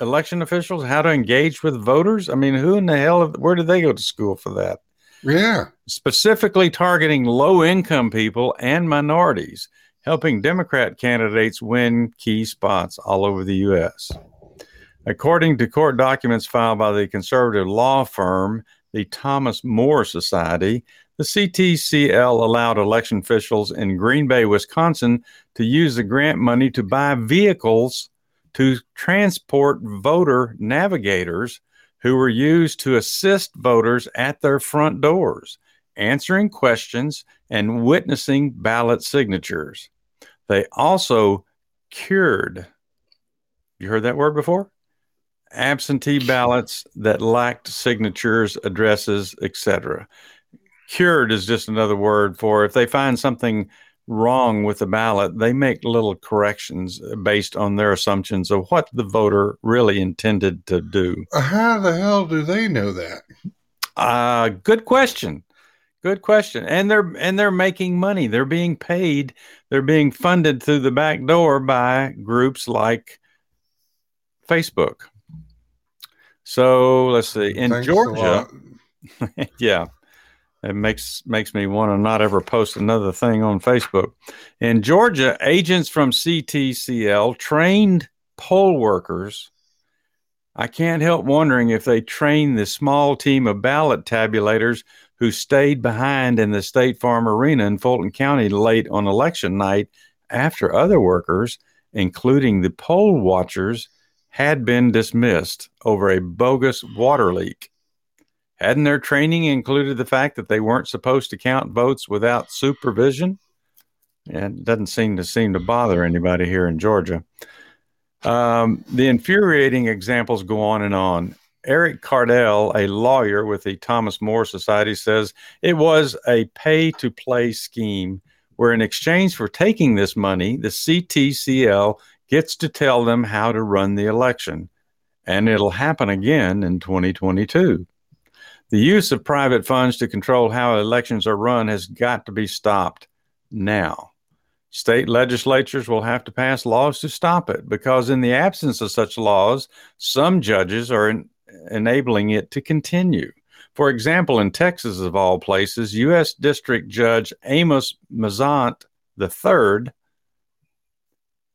election officials how to engage with voters. I mean, who in the hell, where did they go to school for that? Yeah. Specifically targeting low-income people and minorities, helping Democrat candidates win key spots all over the U S. According to court documents filed by the conservative law firm, the Thomas More Society, the C T C L allowed election officials in Green Bay, Wisconsin, to use the grant money to buy vehicles to transport voter navigators who were used to assist voters at their front doors, answering questions and witnessing ballot signatures. They also cured, you heard that word before? Absentee ballots that lacked signatures, addresses, et cetera. Cured is just another word for if they find something wrong with the ballot, they make little corrections based on their assumptions of what the voter really intended to do. How the hell do they know that? Uh, good question. Good question. And they're and they're making money. They're being paid. They're being funded through the back door by groups like Facebook. So let's see. In Thanks Georgia. Yeah. It makes makes me want to not ever post another thing on Facebook. In Georgia, agents from C T C L trained poll workers. I can't help wondering if they trained the small team of ballot tabulators who stayed behind in the State Farm Arena in Fulton County late on election night after other workers, including the poll watchers, had been dismissed over a bogus water leak. Hadn't their training included the fact that they weren't supposed to count votes without supervision? It doesn't seem to seem to bother anybody here in Georgia. Um, the infuriating examples go on and on. Eric Cardell, a lawyer with the Thomas More Society, says it was a pay-to-play scheme where in exchange for taking this money, the C T C L gets to tell them how to run the election. And it'll happen again in twenty twenty-two. The use of private funds to control how elections are run has got to be stopped now. State legislatures will have to pass laws to stop it because in the absence of such laws, some judges are en- enabling it to continue. For example, in Texas, of all places, U S District Judge Amos Mazant the third,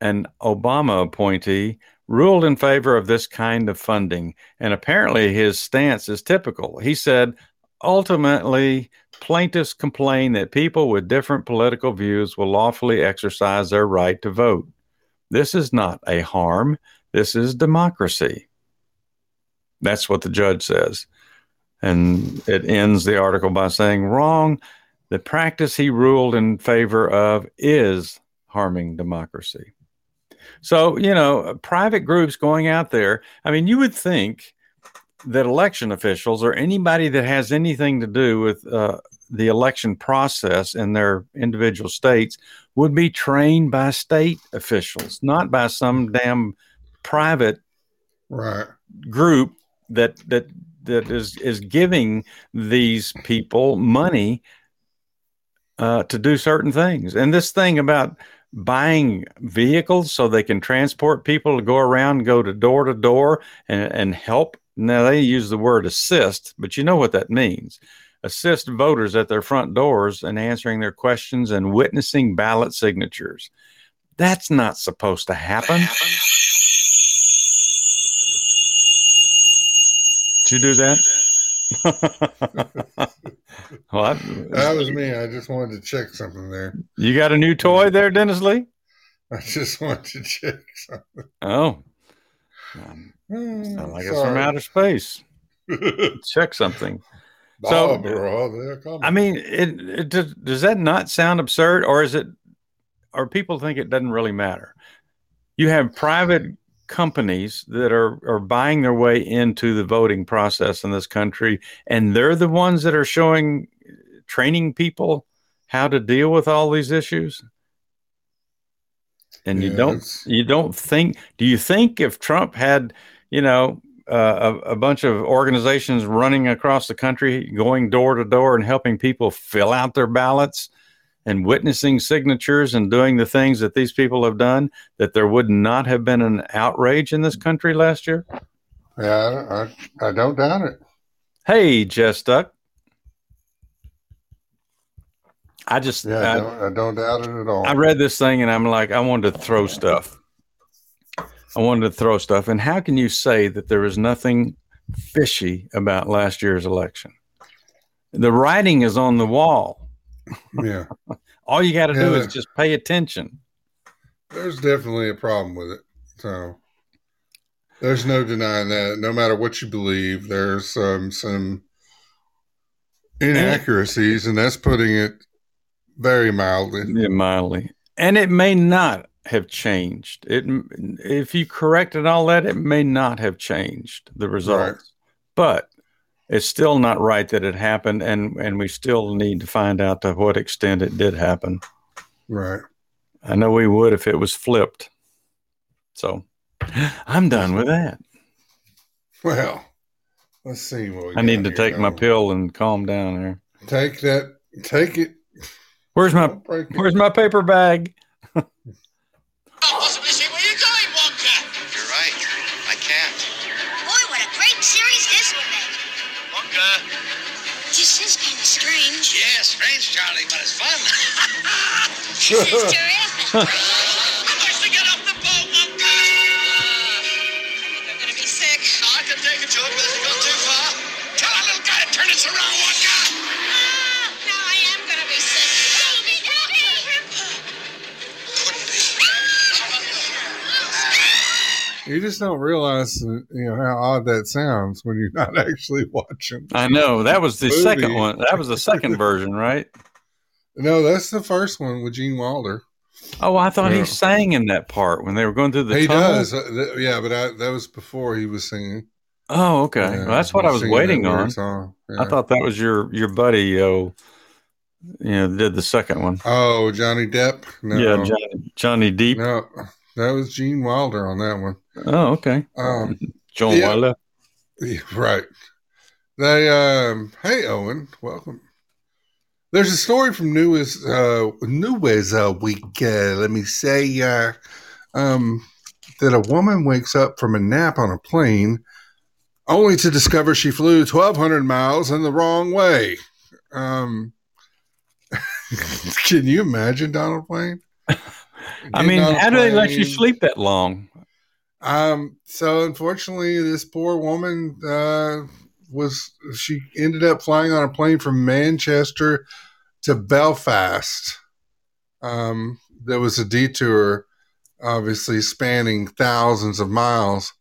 an Obama appointee, ruled in favor of this kind of funding, and apparently his stance is typical. He said, ultimately, Plaintiffs complain that people with different political views will lawfully exercise their right to vote. This is not a harm. This is democracy. That's what the judge says. And it ends the article by saying, wrong. The practice he ruled in favor of is harming democracy. So, you know, private groups going out there. I mean, you would think that election officials or anybody that has anything to do with uh, the election process in their individual states would be trained by state officials, not by some damn private right. group that that that is, is giving these people money uh, to do certain things. And this thing about buying vehicles so they can transport people to go around and go to door to door and, and help. Now, they use the word assist, but you know what that means. Assist voters at their front doors and answering their questions and witnessing ballot signatures. That's not supposed to happen. Did you do that? What? That was me. I just wanted to check something there. You got a new toy there, Dennis Lee? I just wanted to check something. Oh. Um, Mm, Sound like sorry. It's from outer space. Check something. So, oh, I mean, it, it, does that not sound absurd, or is it? Or people think it doesn't really matter. You have private companies that are are buying their way into the voting process in this country, and they're the ones that are showing, training people how to deal with all these issues. And you yeah, don't, it's... you don't think? Do you think if Trump had? You know, uh, a, a bunch of organizations running across the country, going door to door and helping people fill out their ballots and witnessing signatures and doing the things that these people have done, that there would not have been an outrage in this country last year? Yeah, I, I don't doubt it. Hey, Jeff Stuck. I just, yeah, I, I, don't, I don't doubt it at all. I read this thing and I'm like, I wanted to throw stuff. I wanted to throw stuff. And how can you say that there is nothing fishy about last year's election? The writing is on the wall. Yeah. All you got to yeah, do is just pay attention. There's definitely a problem with it. So there's no denying that. No matter what you believe, there's um, some inaccuracies, and that's putting it very mildly. Yeah, mildly. And it may not have changed it. If you corrected all that, it may not have changed the results, right. But it's still not right that it happened. And, and we still need to find out to what extent it did happen. Right. I know we would if it was flipped. So I'm done with that. Well, let's see. What we I need to here. take my pill and calm down here. Take that. Take it. Where's my, where's my paper bag? Charlie, but it's fun. This is terrific. I wish to get off the boat, Wonka. I think I'm going to be sick. I can take a joke, but this has gone too far. Tell that little guy to turn us around, Wonka. Ah, now I am going to be sick. Baby, help me. Couldn't be. You just don't realize, you know, how odd that sounds when you're not actually watching. I know. That was the movie. Second one. That was the second version, right? No, that's the first one with Gene Wilder. Oh, I thought yeah. he sang in that part when they were going through the He tunnel. does. Yeah, but I, that was before he was singing. Oh, okay. Yeah, well, that's what I was waiting on. Yeah. I thought that was your, your buddy, oh, you know, did the second one. Oh, Johnny Depp? No. Yeah, Johnny, Johnny Deep. No, that was Gene Wilder on that one. Oh, okay. Um, John yeah. Wilder. Yeah, right. They. Um, hey, Owen, welcome. There's a story from News uh, News uh, Week. Uh, let me say uh, um, that a woman wakes up from a nap on a plane, only to discover she flew twelve hundred miles in the wrong way. Um, can you imagine, Donald Wayne? I mean, Donald how do they Wayne, let you sleep that long? Um, so unfortunately, this poor woman uh, was she ended up flying on a plane from Manchester to Belfast. Um, there was a detour, obviously spanning thousands of miles.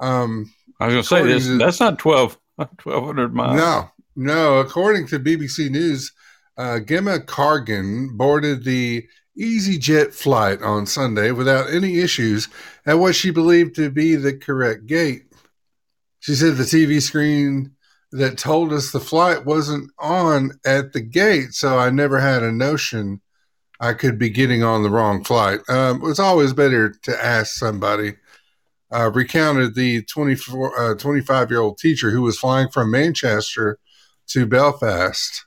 Um, I was going to say this. To, that's not twelve, twelve hundred miles. No, no. According to B B C News, uh, Gemma Cargan boarded the EasyJet flight on Sunday without any issues at what she believed to be the correct gate. She said the T V screen that told us the flight wasn't on at the gate, so I never had a notion I could be getting on the wrong flight. Um, it's always better to ask somebody. Uh, recounted the twenty-four, uh, twenty-five-year-old teacher who was flying from Manchester to Belfast.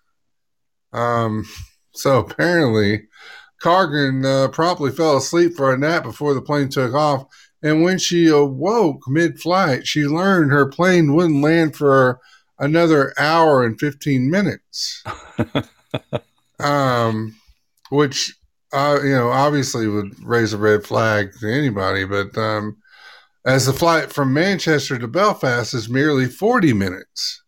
Um, so apparently, Cargan uh, promptly fell asleep for a nap before the plane took off, and when she awoke mid-flight, she learned her plane wouldn't land for another hour and fifteen minutes, um, which uh, you know obviously would raise a red flag to anybody. But um, as the flight from Manchester to Belfast is merely forty minutes.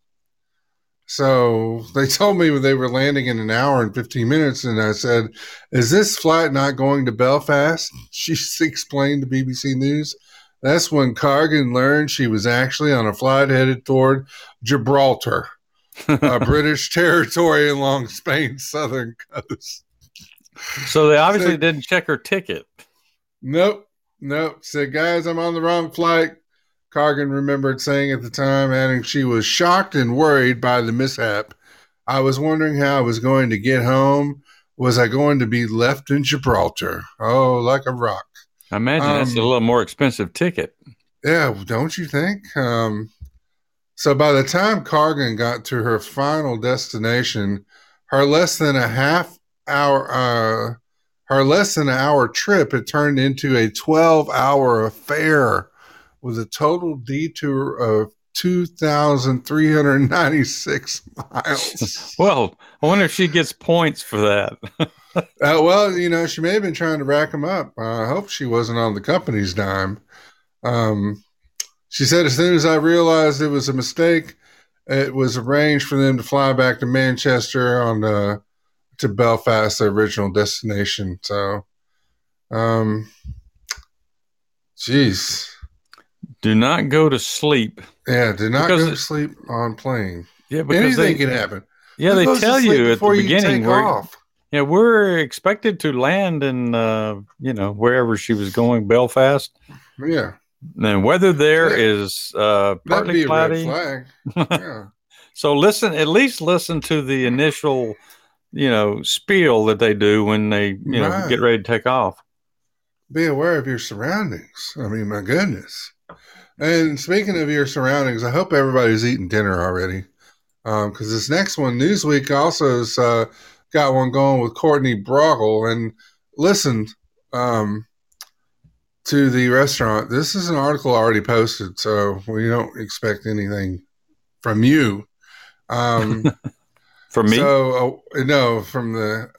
So they told me they were landing in an hour and fifteen minutes, and I said, is this flight not going to Belfast? She explained to B B C News. That's when Cargan learned she was actually on a flight headed toward Gibraltar, a British territory along Spain's southern coast. So they obviously said, didn't check her ticket. Nope, nope. Said, guys, I'm on the wrong flight. Cargan remembered saying at the time, adding she was shocked and worried by the mishap. I was wondering how I was going to get home. Was I going to be left in Gibraltar? Oh, like a rock. I imagine um, that's a little more expensive ticket. Yeah, don't you think? Um, so by the time Cargan got to her final destination, her less than a half hour, uh, her less than an hour trip had turned into a twelve-hour affair, with a total detour of two thousand three hundred ninety-six miles. Well, I wonder if she gets points for that. uh, well, you know, she may have been trying to rack them up. Uh, I hope she wasn't on the company's dime. Um, she said, as soon as I realized it was a mistake, it was arranged for them to fly back to Manchester on the, to Belfast, their original destination. So, um, geez. Do not go to sleep. Yeah, do not go to sleep on plane. Yeah, because anything they, can happen. Yeah, they tell you at the beginning. You we're, yeah, we're expected to land in, uh, you know, wherever she was going, Belfast. Yeah. And weather there yeah. is uh, partly cloudy. That'd be a red flag. Yeah. So listen, at least listen to the initial, you know, spiel that they do when they, you right. know, get ready to take off. Be aware of your surroundings. I mean, my goodness. And speaking of your surroundings, I hope everybody's eating dinner already. Um, because this next one, Newsweek also has uh, got one going with Courtney Brogel. And listen um, to the restaurant. This is an article already posted, so we don't expect anything from you. Um, from me? So, uh, no, from the...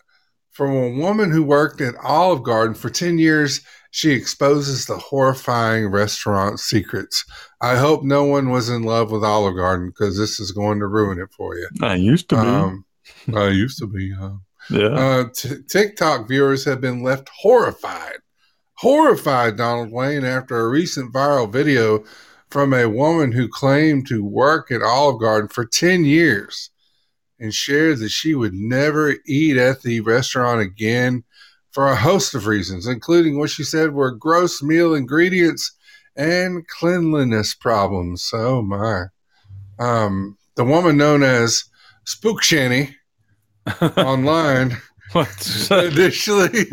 From a woman who worked at Olive Garden for ten years, she exposes the horrifying restaurant secrets. I hope no one was in love with Olive Garden because this is going to ruin it for you. I used to be. Um, I used to be. Huh? Yeah. Uh, t- TikTok viewers have been left horrified. Horrified, Donald Wayne, after a recent viral video from a woman who claimed to work at Olive Garden for ten years. And shared that she would never eat at the restaurant again for a host of reasons, including what she said were gross meal ingredients and cleanliness problems. Oh, my. Um, the woman known as Spookshanny online initially.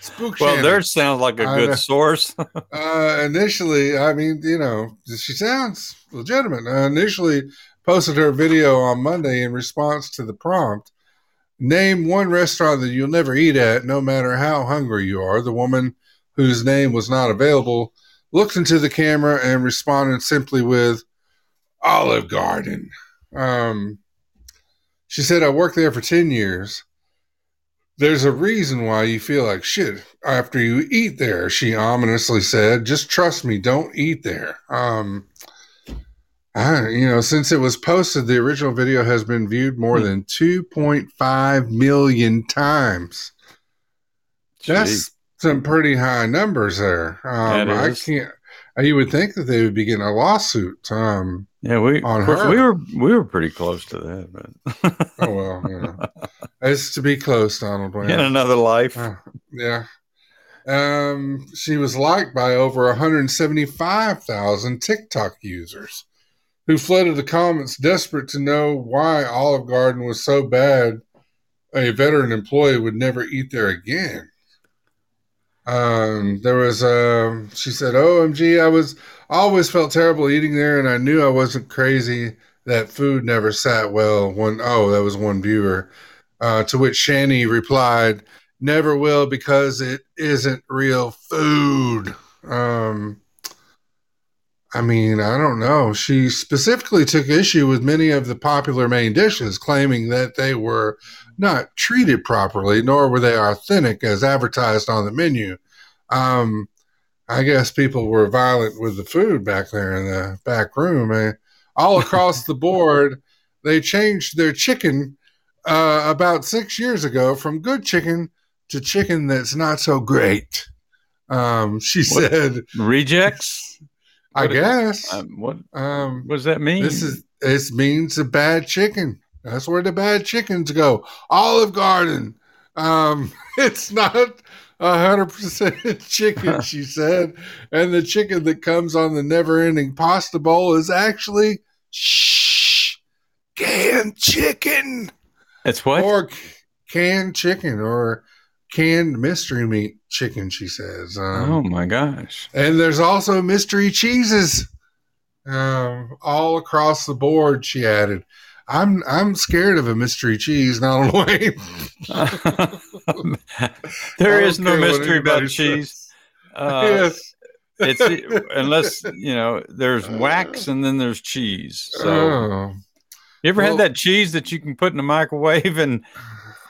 Spookshanny. Well, there sounds like a good uh, source. uh, initially, I mean, you know, she sounds legitimate. Uh, initially, posted her video on Monday in response to the prompt. Name one restaurant that you'll never eat at, no matter how hungry you are. The woman, whose name was not available, looked into the camera and responded simply with, Olive Garden. Um, she said, I worked there for ten years. There's a reason why you feel like shit after you eat there, she ominously said. Just trust me, don't eat there. Um... I, you know, since it was posted, the original video has been viewed more mm. than two point five million times. Jeez. That's some pretty high numbers there. Um, I can't. You would think that they would be getting a lawsuit. Um, yeah, we on her. we were we were pretty close to that, but oh well, yeah. It's to be close, Donald. Wayne. In another life, uh, yeah. Um, she was liked by over one hundred seventy-five thousand TikTok users, who flooded the comments desperate to know why Olive Garden was so bad a veteran employee would never eat there again. Um, there was, um, she said, O M G, I was always felt terrible eating there, and I knew I wasn't crazy. That food never sat well. One, oh, that was one viewer, uh, to which Shani replied, never will, because it isn't real food. Um, I mean, I don't know. She specifically took issue with many of the popular main dishes, claiming that they were not treated properly, nor were they authentic as advertised on the menu. Um, I guess people were violent with the food back there in the back room. And all across the board, they changed their chicken uh, about six years ago from good chicken to chicken that's not so great. Um, she what? said... Rejects? I what guess. It, um, what, um, what does that mean? This is it means the bad chicken. That's where the bad chickens go. Olive Garden. Um, it's not one hundred percent chicken, she said. And the chicken that comes on the never-ending pasta bowl is actually shh, canned chicken. It's what? Or canned chicken or canned mystery meat chicken, she says. Um, oh my gosh. And there's also mystery cheeses um, all across the board, she added. I'm I'm scared of a mystery cheese, not only. There is no mystery about cheese. Uh, yes. It's unless, you know, there's uh, wax and then there's cheese. So uh, you ever well, had that cheese that you can put in the microwave and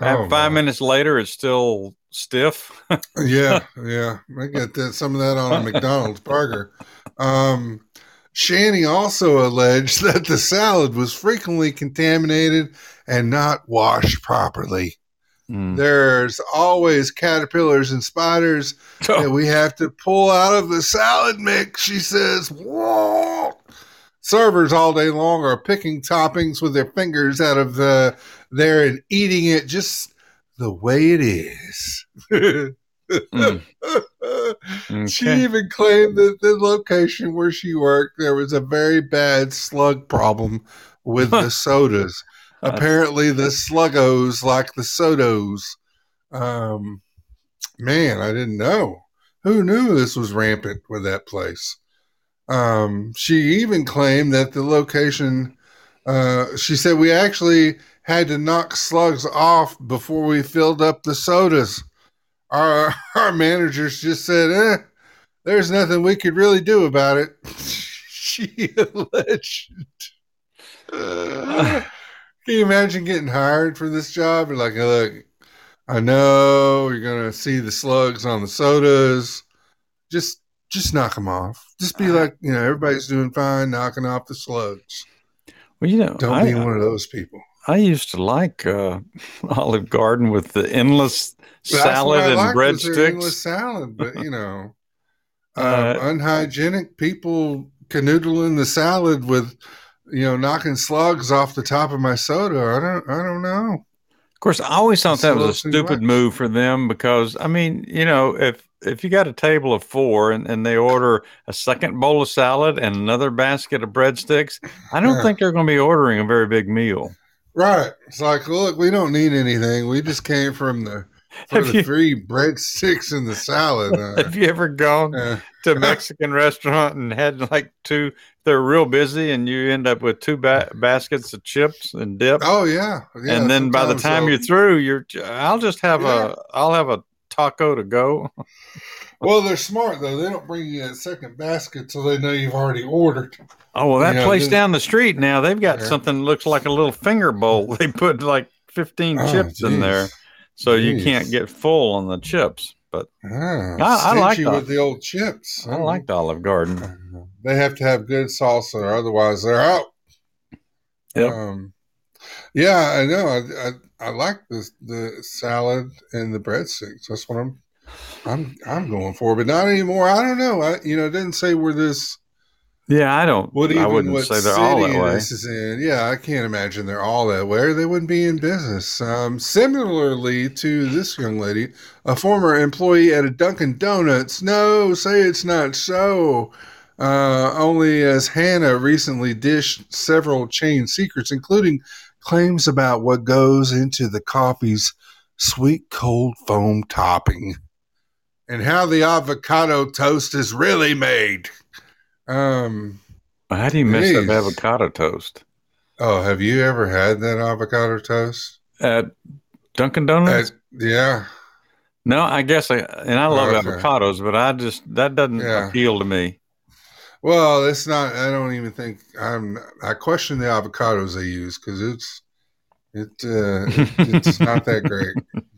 oh, five my. minutes later it's still stiff? yeah, yeah. I got that, some of that on a McDonald's burger. Um Shani also alleged that the salad was frequently contaminated and not washed properly. Mm. There's always caterpillars and spiders oh. that we have to pull out of the salad mix, she says. Whoa. Servers all day long are picking toppings with their fingers out of the, there and eating it just the way it is. Mm. Okay. She even claimed that the location where she worked, there was a very bad slug problem with the sodas. Apparently, the sluggos like the sodos. Um, man, I didn't know. Who knew this was rampant with that place? Um, she even claimed that the location, uh, she said, we actually had to knock slugs off before we filled up the sodas. Our our managers just said, eh, there's nothing we could really do about it. She alleged. Uh, can you imagine getting hired for this job? You're like, look, I know you're going to see the slugs on the sodas. Just just knock them off. Just be like, you know, everybody's doing fine, knocking off the slugs. Well, you know, don't I, be one of those people. I used to like uh, Olive Garden with the endless salad and breadsticks. Endless salad, but you know, um, uh, unhygienic people canoodling the salad with, you know, knocking slugs off the top of my soda. I don't, I don't know. Of course, I always thought that was a stupid move for them because, I mean, you know, if if you got a table of four and, and they order a second bowl of salad and another basket of breadsticks, I don't think they're going to be ordering a very big meal. Right. It's like, look, we don't need anything. We just came from the, from the you, three breadsticks and the salad. Uh, have you ever gone uh, to a Mexican restaurant and had like two, they're real busy and you end up with two ba- baskets of chips and dip. Oh yeah. yeah and then by the time so. you're through, you're, I'll just have yeah. a, I'll have a taco to go. Well, they're smart though. They don't bring you that second basket till they know you've already ordered. Oh well, that you know, place down the street now they've got yeah. something that looks like a little finger bowl. They put like fifteen oh, chips geez. in there, so geez. you can't get full on the chips. but ah, I, I like with the old chips. I like the Olive Garden. They have to have good salsa, or otherwise they're out. Yep. Um, yeah, I know. I, I I like the the salad and the breadsticks. That's what I'm I'm I'm going for, but not anymore. I don't know. I, you know, it didn't say where this. Yeah, I don't. What even I wouldn't what say they're all that way. This is in. Yeah, I can't imagine they're all that way, or they wouldn't be in business. Um, similarly to this young lady, a former employee at a Dunkin Donuts. No, say it's not so. Uh, only as Hannah recently dished several chain secrets, including claims about what goes into the coffee's sweet cold foam topping and how the avocado toast is really made. Um, how do you miss geez. that avocado toast? Oh, have you ever had that avocado toast at Dunkin' Donuts? At, yeah. No, I guess, I, and I love okay. avocados, but I just that doesn't yeah. appeal to me. Well, it's not. I don't even think I'm. I question the avocados they use because it's it, uh, it it's not that great.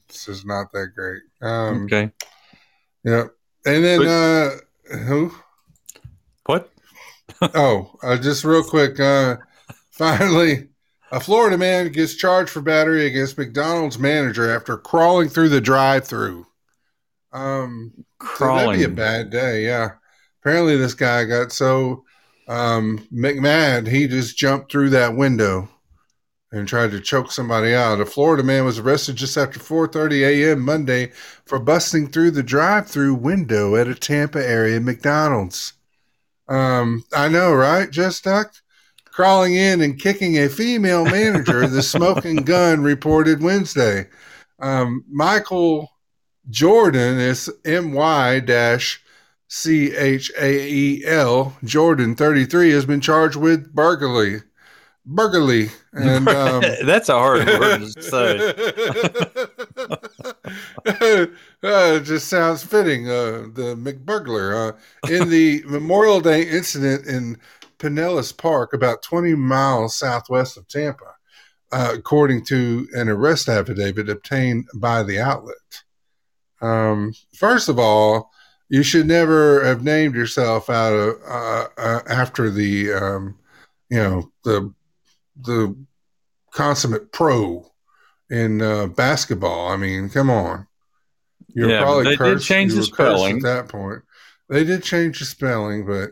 It's just not that great. Um, okay. Yeah, and then but, uh, who? What? oh, uh, just real quick. Uh, finally, a Florida man gets charged for battery against McDonald's manager after crawling through the drive-thru. Um, crawling. So that'd be a bad day, yeah. Apparently, this guy got so um, McMad, he just jumped through that window and tried to choke somebody out. A Florida man was arrested just after four thirty a.m. Monday for busting through the drive-thru window at a Tampa-area McDonald's. Um, I know, right? Just Duck crawling in and kicking a female manager. The smoking gun reported Wednesday. Um, Michael Jordan is M Y dash C H A E L Jordan thirty-three has been charged with burglary. Burglary, and um, that's a hard word to say. uh, it just sounds fitting. Uh, the McBurglar uh, in the Memorial Day incident in Pinellas Park, about twenty miles southwest of Tampa, uh, according to an arrest affidavit obtained by the outlet. Um, first of all, you should never have named yourself out of uh, uh, after the um, you know the. the consummate pro in uh, basketball. I mean, come on. You're yeah, probably they cursed. They did change the spelling at that point. They did change the spelling, but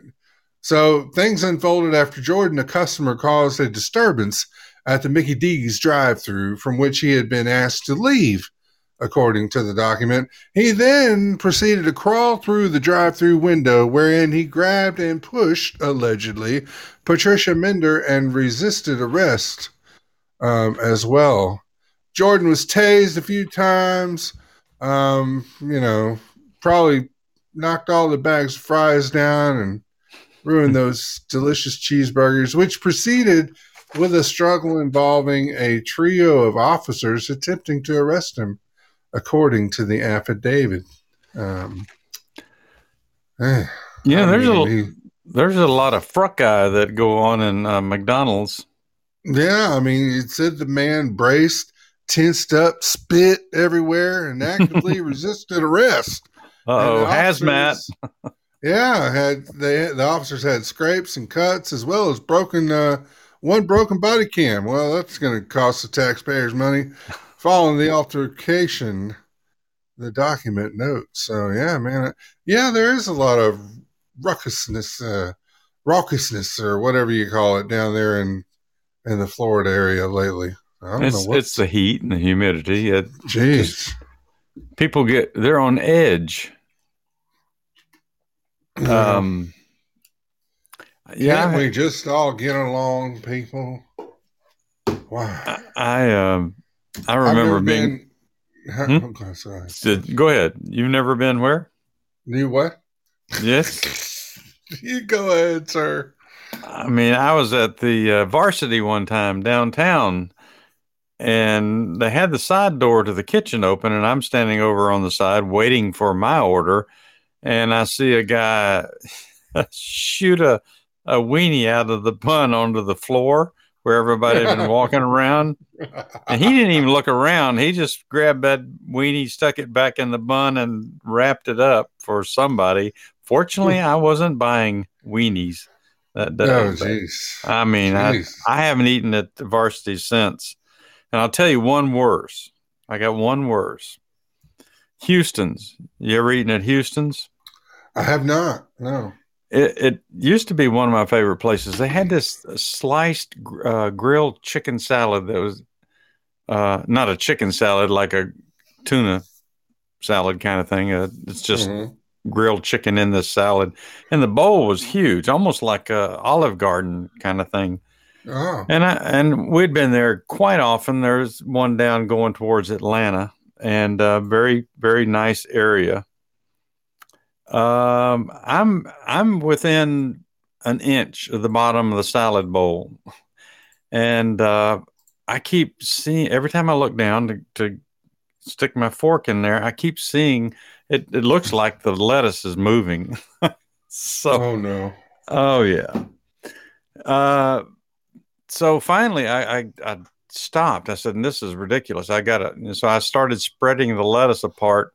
so things unfolded after Jordan, a customer, caused a disturbance at the Mickey D's drive-thru from which he had been asked to leave, according to the document. He then proceeded to crawl through the drive-thru window, wherein he grabbed and pushed, allegedly, Patricia Mender and resisted arrest um, as well. Jordan was tased a few times, um, you know, probably knocked all the bags of fries down and ruined those delicious cheeseburgers, which proceeded with a struggle involving a trio of officers attempting to arrest him, according to the affidavit. Um, eh, yeah, I there's mean, a little, he, there's a lot of fracas that go on in uh, McDonald's. Yeah, I mean, it said the man braced, tensed up, spit everywhere, and actively resisted arrest. Uh-oh, hazmat. yeah, had they the officers had scrapes and cuts, as well as broken uh, one broken body cam. Well, that's going to cost the taxpayers money. Following the altercation, the document notes. So, yeah, man. Yeah, there is a lot of ruckusness, uh, raucousness, or whatever you call it, down there in in the Florida area lately. I don't it's, know what. It's the heat and the humidity. It, Jeez. People get, they're on edge. Um, yeah. Can't we just all get along, people? Wow. I, I um. I remember being. Been, huh, hmm? okay, sorry, sorry. Go ahead. You've never been where? You what? Yes. You go ahead, sir. I mean, I was at the uh, Varsity one time downtown, and they had the side door to the kitchen open, and I'm standing over on the side waiting for my order, and I see a guy shoot a, a weenie out of the bun onto the floor where everybody had been walking around. And he didn't even look around. He just grabbed that weenie, stuck it back in the bun, and wrapped it up for somebody. Fortunately, I wasn't buying weenies that day. Oh, jeez. I mean, I, I haven't eaten at the Varsity since. And I'll tell you one worse. I got one worse. Houston's. You ever eaten at Houston's? I have not. No. It, it used to be one of my favorite places. They had this sliced uh, grilled chicken salad that was uh, not a chicken salad, like a tuna salad kind of thing. Uh, it's just mm-hmm. grilled chicken in this salad. And the bowl was huge, almost like a Olive Garden kind of thing. Oh. And I, and we'd been there quite often. There's one down going towards Atlanta, and uh, very, very nice area. Um, I'm, I'm within an inch of the bottom of the salad bowl. And, uh, I keep seeing, every time I look down to, to stick my fork in there, I keep seeing it, it looks like the lettuce is moving. so, oh no. Oh yeah. Uh, so finally I, I, I stopped. I said, this is ridiculous. I got it. So I started spreading the lettuce apart,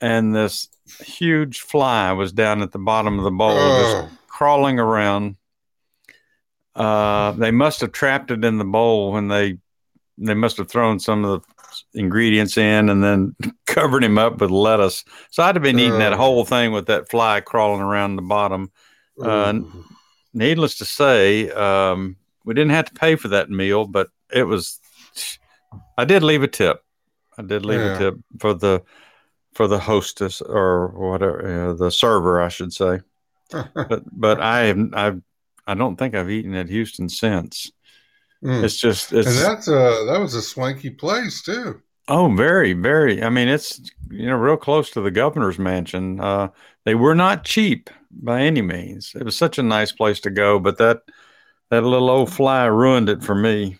and this huge fly was down at the bottom of the bowl, just crawling around. Uh, they must have trapped it in the bowl when they they must have thrown some of the ingredients in and then covered him up with lettuce. So I'd have been eating that whole thing with that fly crawling around the bottom. Uh, needless to say, um, we didn't have to pay for that meal, but it was. I did leave a tip. I did leave yeah. a tip for the. For the hostess or whatever, uh, the server, I should say. But but I I I don't think I've eaten at Houston since. Mm. It's just it's, and that's a that was a swanky place too. Oh, very very. I mean, it's you know real close to the governor's mansion. Uh, they were not cheap by any means. It was such a nice place to go, but that that little old fly ruined it for me.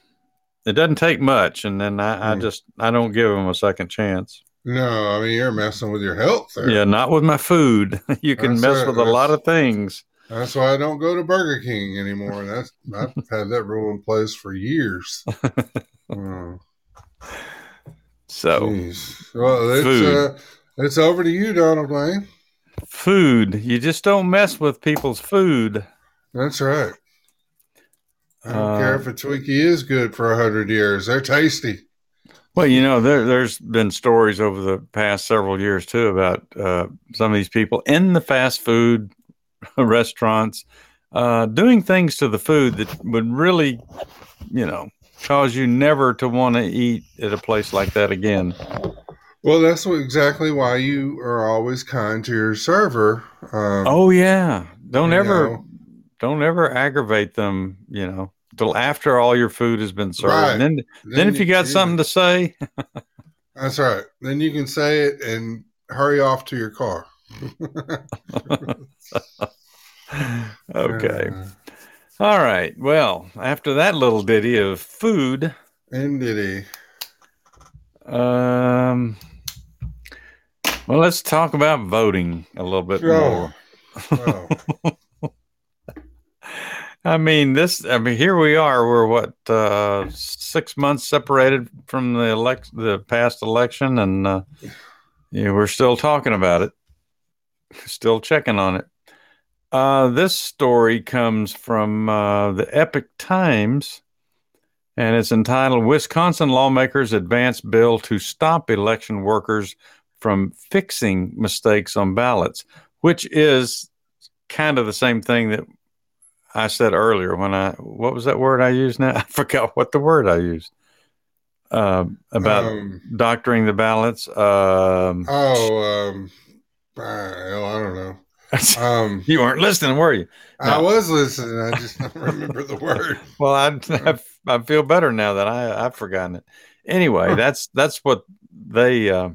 It doesn't take much, and then I, mm. I just I don't give them a second chance. No, I mean, you're messing with your health there. Yeah, not with my food. You can that's mess with a lot of things. That's why I don't go to Burger King anymore. That's I've had that rule in place for years. oh. So, Jeez. well, it's, uh, it's over to you, Donald Lane. Food. You just don't mess with people's food. That's right. I don't uh, care if a Twinkie is good for a hundred years. They're tasty. Well, you know, there, there's been stories over the past several years, too, about uh, some of these people in the fast food restaurants uh, doing things to the food that would really, you know, cause you never to want to eat at a place like that again. Well, that's what, exactly why you are always kind to your server. Um, oh, yeah. Don't ever know. don't ever aggravate them, you know. Till after all your food has been served. Right. And then, then, then if you got you, something to say. That's right. Then you can say it and hurry off to your car. Okay. Uh, all right. Well, after that little ditty of food. And ditty. Um, well, let's talk about voting a little bit sure. more. Oh. I mean, this, I mean, here we are. We're what, uh, six months separated from the elect, the past election. And, uh, you know, we're still talking about it, still checking on it. Uh, this story comes from, uh, the Epoch Times, and it's entitled Wisconsin Lawmakers Advance Bill to Stop Election Workers from Fixing Mistakes on Ballots, which is kind of the same thing that I said earlier when I, what was that word I used now? I forgot what the word I used uh, about um, doctoring the ballots. Um, oh, um, I don't know. Um, you weren't listening, were you? No. I was listening. I just don't remember the word. Well, I, I I feel better now that I I've forgotten it. Anyway, that's that's what they uh,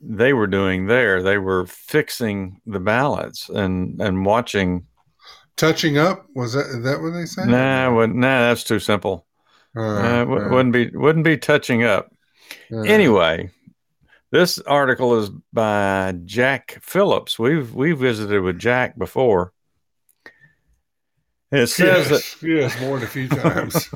they were doing there. They were fixing the ballots and and watching. Touching up, was that is that what they said? Nah, wouldn't, nah, that's too simple. Uh, uh, w- uh, wouldn't be wouldn't be touching up. Uh, anyway, this article is by Jack Phillips. We've we've visited with Jack before, It says yes, that yes, more than a few times.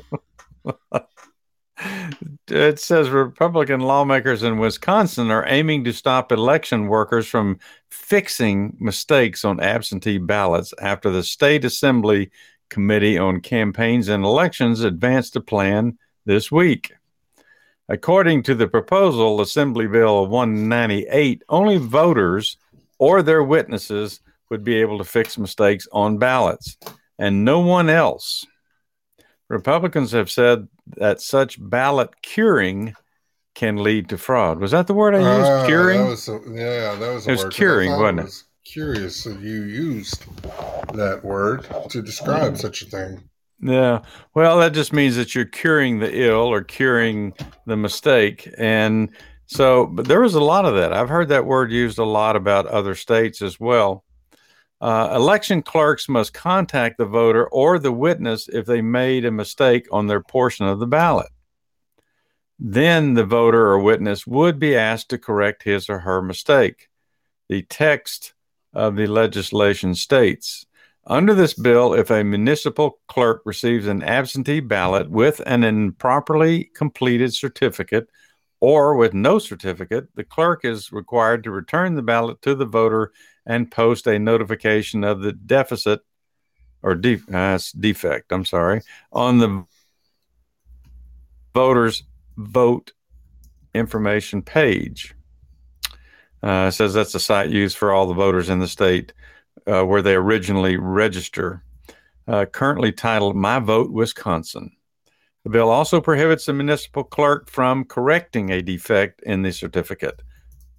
It says Republican lawmakers in Wisconsin are aiming to stop election workers from fixing mistakes on absentee ballots after the State Assembly Committee on Campaigns and Elections advanced a plan this week. According to the proposal, Assembly Bill one ninety-eight, only voters or their witnesses would be able to fix mistakes on ballots, and no one else. Republicans have said that such ballot curing can lead to fraud. Was that the word I used? Uh, curing? That was a, yeah, that was a it was word. Curing, wasn't it? I was curious that you used that word to describe mm. such a thing. Yeah. Well, that just means that you're curing the ill or curing the mistake. And so, but there was a lot of that. I've heard that word used a lot about other states as well. Uh, election clerks must contact the voter or the witness if they made a mistake on their portion of the ballot. Then the voter or witness would be asked to correct his or her mistake. The text of the legislation states, under this bill, if a municipal clerk receives an absentee ballot with an improperly completed certificate or with no certificate, the clerk is required to return the ballot to the voter and post a notification of the deficit or de- uh, defect, I'm sorry, on the voter's vote information page. Uh, it says that's a site used for all the voters in the state uh, where they originally register, uh, currently titled My Vote Wisconsin. The bill also prohibits the municipal clerk from correcting a defect in the certificate.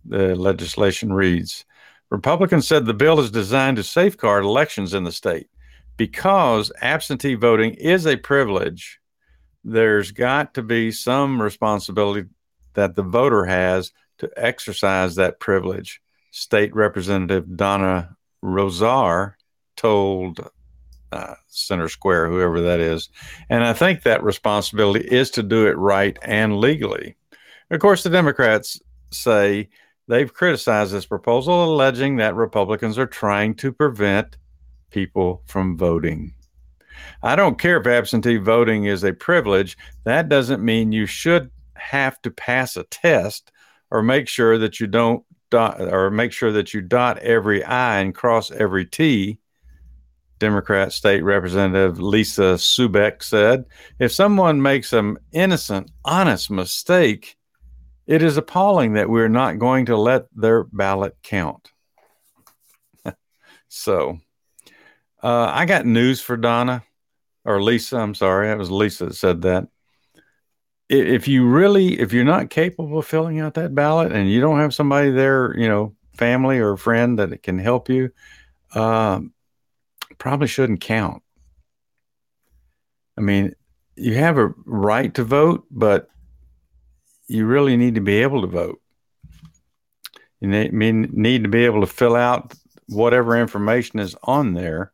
The legislation reads, Republicans said the bill is designed to safeguard elections in the state. Because absentee voting is a privilege, there's got to be some responsibility that the voter has to exercise that privilege. State Representative Donna Rozar told uh, Center Square, whoever that is. And I think that responsibility is to do it right and legally. Of course, the Democrats say they've criticized this proposal, alleging that Republicans are trying to prevent people from voting. I don't care if absentee voting is a privilege. That doesn't mean you should have to pass a test or make sure that you don't dot, or make sure that you dot every I and cross every T. Democrat State Representative Lisa Subeck said, if someone makes an innocent, honest mistake, it is appalling that we're not going to let their ballot count. So uh, I got news for Donna or Lisa. I'm sorry. It was Lisa that said that. If you really, if you're not capable of filling out that ballot and you don't have somebody there, you know, family or friend that can help you, uh, probably shouldn't count. I mean, you have a right to vote, but you really need to be able to vote. You need to be able to fill out whatever information is on there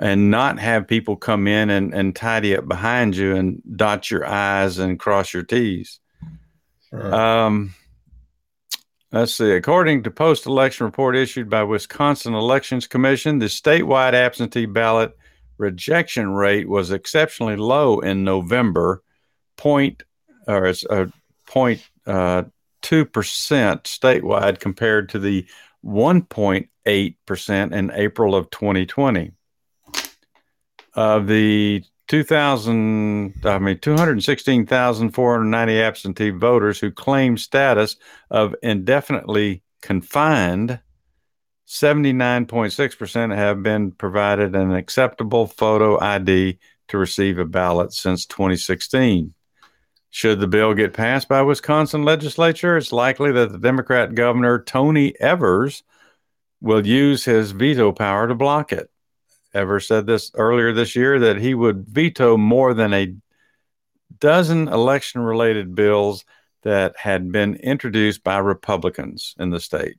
and not have people come in and, and tidy up behind you and dot your I's and cross your T's. Sure. Um, let's see. According to post-election report issued by Wisconsin Elections Commission, the statewide absentee ballot rejection rate was exceptionally low in November. Point, or it's a uh, zero point two percent uh, statewide compared to the one point eight percent in April of twenty twenty. Of the two thousand, I mean, two hundred sixteen thousand four hundred ninety absentee voters who claim status of indefinitely confined, seventy-nine point six percent have been provided an acceptable photo I D to receive a ballot since twenty sixteen. Should the bill get passed by Wisconsin legislature, it's likely that the Democrat governor, Tony Evers, will use his veto power to block it. Evers said this earlier this year that he would veto more than a dozen election-related bills that had been introduced by Republicans in the state.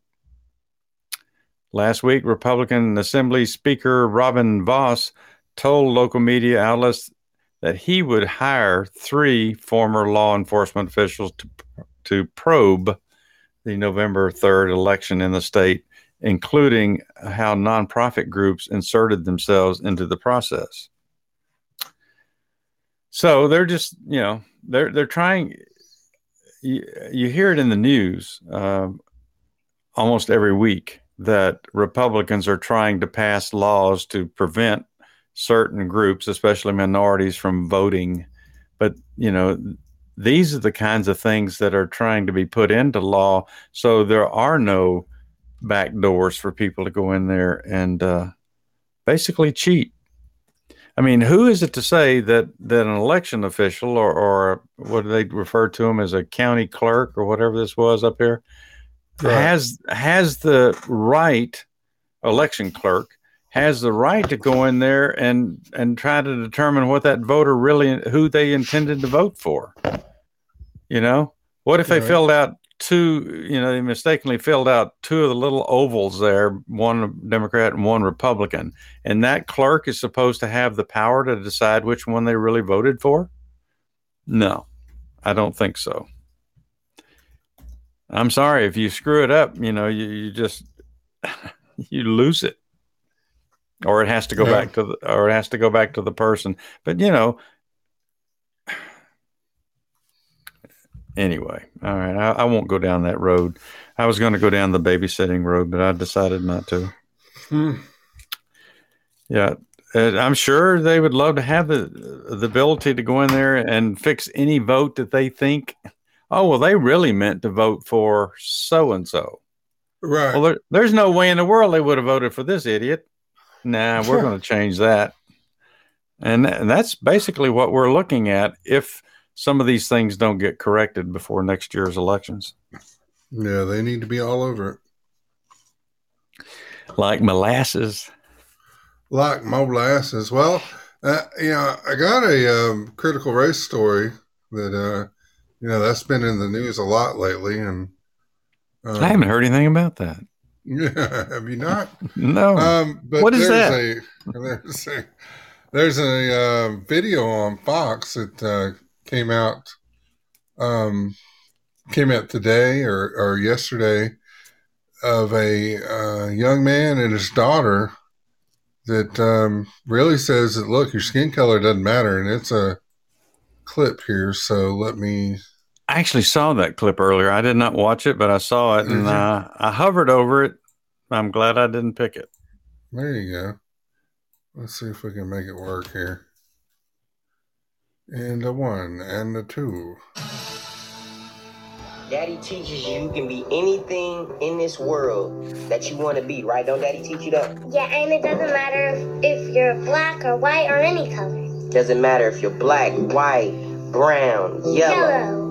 Last week, Republican Assembly Speaker Robin Voss told local media outlets that he would hire three former law enforcement officials to to probe the November third election in the state, including how nonprofit groups inserted themselves into the process. So they're just, you know, they're, they're trying, you, you hear it in the news uh, almost every week that Republicans are trying to pass laws to prevent certain groups, especially minorities, from voting. But, you know, these are the kinds of things that are trying to be put into law. So there are no back doors for people to go in there and uh, basically cheat. I mean, who is it to say that, that an election official or, or what do they refer to him as, a county clerk or whatever this was up here, right. has has the right, election clerk, has the right to go in there and, and try to determine what that voter really, who they intended to vote for. You know, what if they right. filled out two, you know, they mistakenly filled out two of the little ovals there, one Democrat and one Republican. And that clerk is supposed to have the power to decide which one they really voted for? No, I don't think so. I'm sorry, if you screw it up, you know, you, you just, you lose it. Or it has to go yeah. back to the, or it has to go back to the person. But, you know, anyway, all right, I, I won't go down that road. I was going to go down the babysitting road, but I decided not to. Hmm. Yeah, I'm sure they would love to have the, the ability to go in there and fix any vote that they think, oh, well, they really meant to vote for so-and-so. Right. Well, there, there's no way in the world they would have voted for this idiot. Nah, we're going to change that. And, th- and that's basically what we're looking at if some of these things don't get corrected before next year's elections. Yeah, they need to be all over it. Like molasses. Like molasses. Well, uh, you know, I got a um, critical race story that, uh, you know, that's been in the news a lot lately. And um, I haven't heard anything about that. Yeah, have you not? No. Um, but what is there's that? A, there's a, there's a uh, video on Fox that uh, came out um, came out today or, or yesterday of a uh, young man and his daughter that um, really says that, look, your skin color doesn't matter. And it's a clip here, so let me... I actually saw that clip earlier. I did not watch it, but I saw it, and uh, I hovered over it. I'm glad I didn't pick it. There you go. Let's see if we can make it work here. And a one, and a two. Daddy teaches you you can be anything in this world that you want to be, right? Don't Daddy teach you that? Yeah, and it doesn't matter if you're black or white or any color. Doesn't matter if you're black, white, brown, yellow. yellow.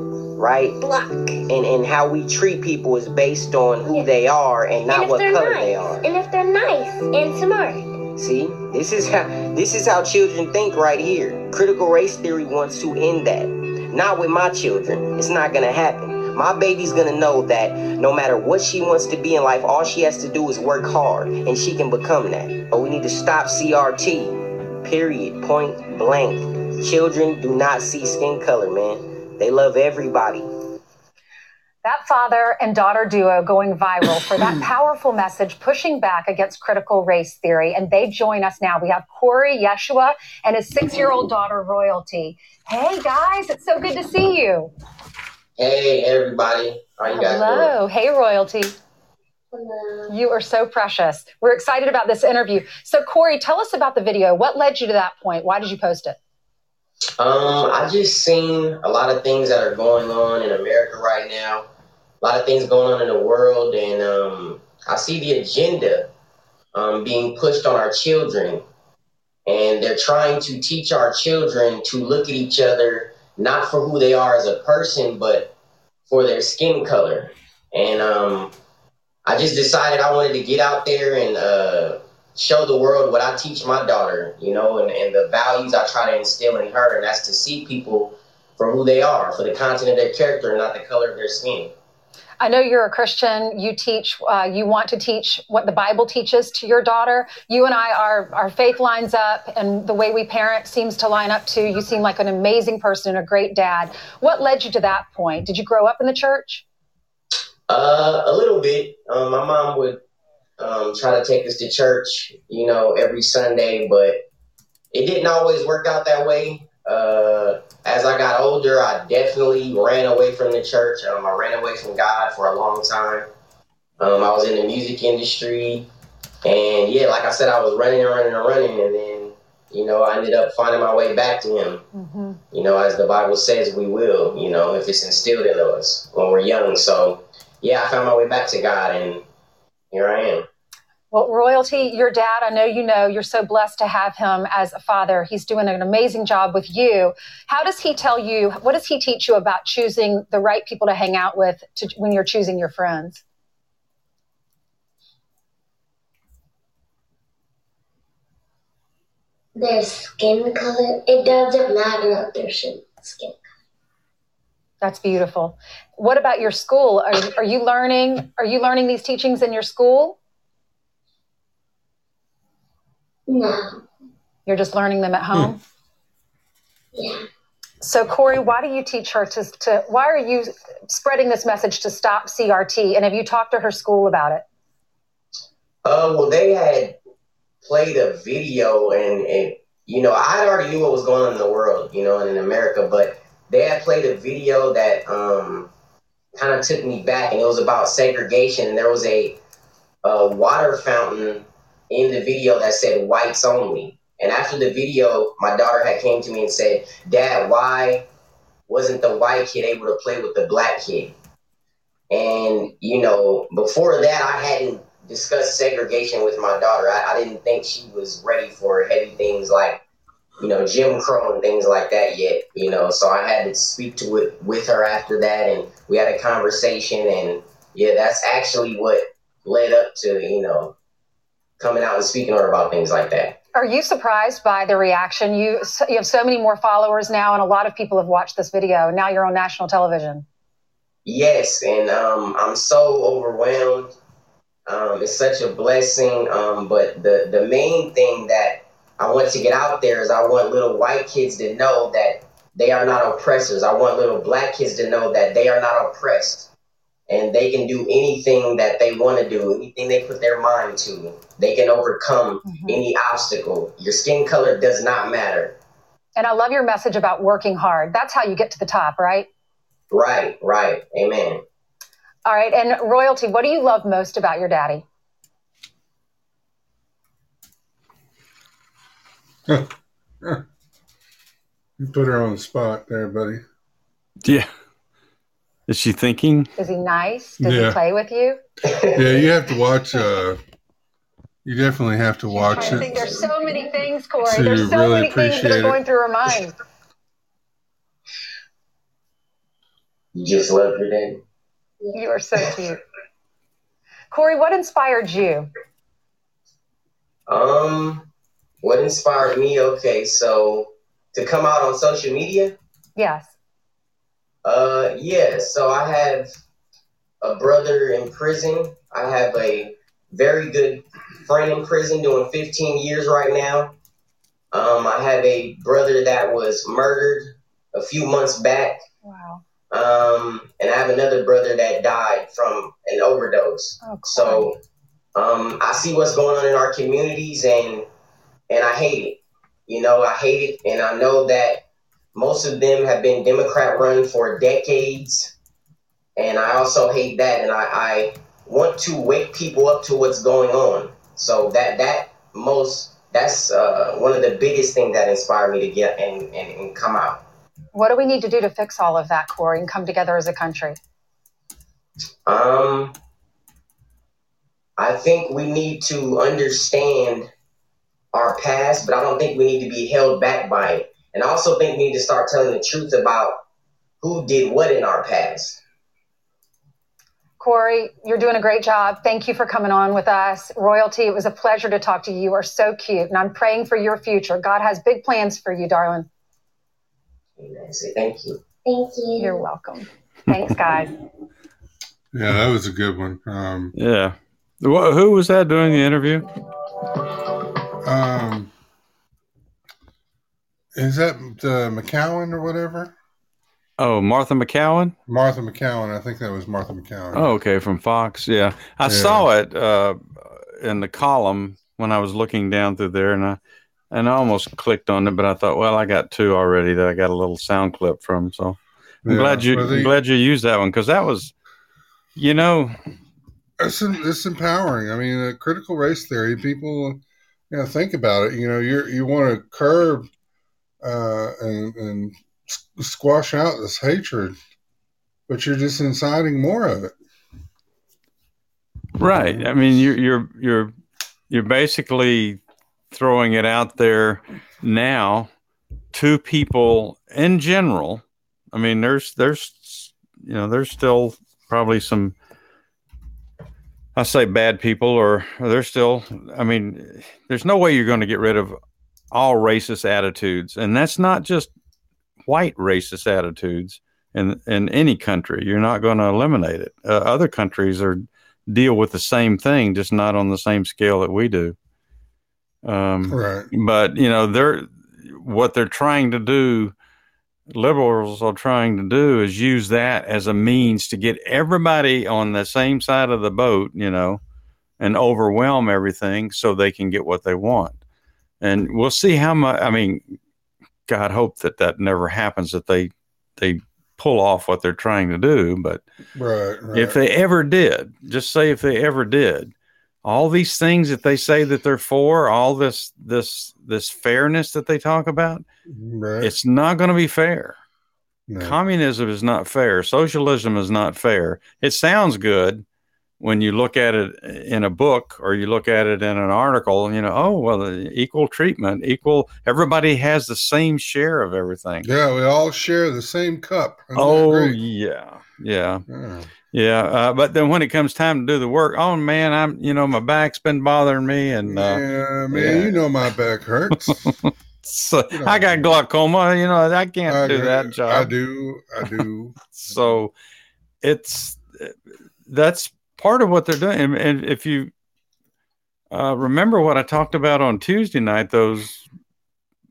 Right? Black. And and how we treat people is based on who yeah. they are and not and what color nice. They are. And if they're nice and smart. See, this is how this is how children think right here. Critical race theory wants to end that. Not with my children. It's not gonna happen. My baby's gonna know that no matter what she wants to be in life, all she has to do is work hard and she can become that. But we need to stop C R T. Period. Point blank. Children do not see skin color, man. They love everybody. That father and daughter duo going viral for that powerful message, pushing back against critical race theory. And they join us now. We have Corey Yeshua and his six-year-old daughter, Royalty. Hey, guys, it's so good to see you. Hey, everybody. How are you guys doing? Hello. Hey, Royalty. Hello. You are so precious. We're excited about this interview. So, Corey, tell us about the video. What led you to that point? Why did you post it? Um, I just seen a lot of things that are going on in America right now, a lot of things going on in the world, and um, I see the agenda um, being pushed on our children, and they're trying to teach our children to look at each other, not for who they are as a person, but for their skin color. And um, I just decided I wanted to get out there and uh, show the world what I teach my daughter, you know, and, and the values I try to instill in her, and that's to see people for who they are, for the content of their character, not the color of their skin. I know you're a Christian. You teach, uh, you want to teach what the Bible teaches to your daughter. You and I, our, our faith lines up, and the way we parent seems to line up too. You seem like an amazing person and a great dad. What led you to that point? Did you grow up in the church? Uh, a little bit. Um, my mom would Um, trying to take us to church, you know, every Sunday, but it didn't always work out that way. Uh, as I got older, I definitely ran away from the church. Um, I ran away from God for a long time. Um, I was in the music industry. And yeah, like I said, I was running and running and running. And then, you know, I ended up finding my way back to him. Mm-hmm. You know, as the Bible says, we will, you know, if it's instilled in us when we're young. So yeah, I found my way back to God, and here I am. Well, Royalty, your dad, I know you know, you're so blessed to have him as a father. He's doing an amazing job with you. How does he tell you, what does he teach you about choosing the right people to hang out with to, when you're choosing your friends? Their skin color, it doesn't matter their skin color. That's beautiful. What about your school? Are, are you learning, are you learning these teachings in your school? No. You're just learning them at home? Yeah. So, Corey, why do you teach her to, to, why are you spreading this message to stop C R T? And have you talked to her school about it? Uh, well, they had played a video, and, and, you know, I already knew what was going on in the world, you know, and in America, but they had played a video that um, kind of took me back, and it was about segregation. And there was a, a water fountain in the video that said whites only. And after the video, my daughter had came to me and said, Dad, why wasn't the white kid able to play with the black kid? And, you know, before that, I hadn't discussed segregation with my daughter. I, I didn't think she was ready for heavy things like, you know, Jim Crow and things like that yet, you know, so I had to speak to it with her after that. And we had a conversation, and yeah, that's actually what led up to, you know, coming out and speaking to her about things like that. Are you surprised by the reaction? You you have so many more followers now, and a lot of people have watched this video. Now you're on national television. Yes, and um, I'm so overwhelmed. Um, it's such a blessing. Um, but the, the main thing that I want to get out there is I want little white kids to know that they are not oppressors. I want little black kids to know that they are not oppressed. And they can do anything that they want to do, anything they put their mind to. They can overcome mm-hmm. any obstacle. Your skin color does not matter. And I love your message about working hard. That's how you get to the top, right? Right, right. Amen. All right. And Royalty, what do you love most about your daddy? You put her on the spot there, buddy. Yeah. Is she thinking? Is he nice? Does yeah. he play with you? Yeah, you have to watch. Uh, you definitely have to watch it. There's so many things, Corey. There's so really many things that are going through her mind. You just love your name. You are so cute. Corey, what inspired you? Um, what inspired me? Okay, so to come out on social media? Yes. Uh, yeah, so I have a brother in prison. I have a very good friend in prison doing fifteen years right now. Um, I have a brother that was murdered a few months back. Wow. Um, and I have another brother that died from an overdose. Oh, cool. So, um, I see what's going on in our communities, and, and I hate it. You know, I hate it. And I know that most of them have been Democrat run for decades. And I also hate that. And I, I want to wake people up to what's going on. So that that most that's uh, one of the biggest things that inspired me to get and, and, and come out. What do we need to do to fix all of that, Corey, and come together as a country? Um, I think we need to understand our past, but I don't think we need to be held back by it. And I also think we need to start telling the truth about who did what in our past. Corey, you're doing a great job. Thank you for coming on with us. Royalty, it was a pleasure to talk to you. You are so cute, and I'm praying for your future. God has big plans for you, darling. Amen. Say thank you. Thank you. You're welcome. Thanks, guys. Yeah, that was a good one. Um, yeah. Wh- who was that doing the interview? Um... Is that uh, McCallum or whatever? Oh, Martha McCallum? Martha McCallum. I think that was Martha McCallum. Oh, okay. From Fox. Yeah. I yeah. saw it uh, in the column when I was looking down through there, and I, and I almost clicked on it, but I thought, well, I got two already that I got a little sound clip from. So I'm yeah, glad you they, I'm glad you used that one, because that was, you know, it's it's empowering. I mean, uh, critical race theory. People, you know, think about it. You know, you you want to curb uh, and and squash out this hatred, but you're just inciting more of it. Right. I mean, you're you're you're you're basically throwing it out there now to people in general. I mean, there's there's you know there's still probably some, I say, bad people, or, or there's still. I mean, there's no way you're going to get rid of all racist attitudes, and that's not just white racist attitudes. In in any country, you're not going to eliminate it. Uh, other countries are deal with the same thing, just not on the same scale that we do. Um, right. But you know, they're what they're trying to do. Liberals are trying to do is use that as a means to get everybody on the same side of the boat, you know, and overwhelm everything so they can get what they want. And we'll see how much. I mean, God, hope that that never happens. That they they. pull off what they're trying to do, but right, right. if they ever did, just say if they ever did, all these things that they say that they're for, all this this this fairness that they talk about, right. it's not going to be fair. No. Communism is not fair. Socialism is not fair. It sounds good when you look at it in a book or you look at it in an article, you know, oh, well, equal treatment, equal, everybody has the same share of everything. Yeah, we all share the same cup. Oh, yeah, yeah, yeah. yeah. Uh, but then when it comes time to do the work, oh, man, I'm, you know, my back's been bothering me. And uh, yeah, man, yeah. you know my back hurts. So you know, I got glaucoma, you know, I can't I do, do that job. I do, I do. So it's, that's, part of what they're doing. And, and if you uh, remember what I talked about on Tuesday night, those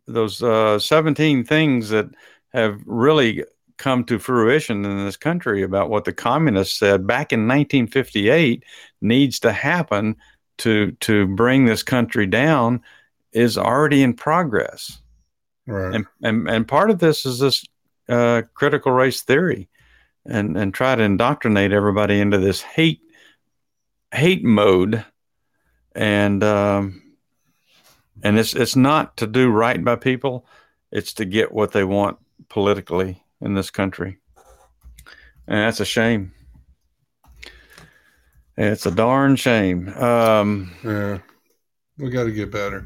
those uh, seventeen things that have really come to fruition in this country about what the communists said back in nineteen fifty-eight needs to happen to to bring this country down is already in progress. Right. And and, and part of this is this uh, critical race theory, and and try to indoctrinate everybody into this hate. hate mode, and um and it's it's not to do right by people, it's to get what they want politically in this country, and that's a shame. It's a darn shame. Um yeah, we got to get better,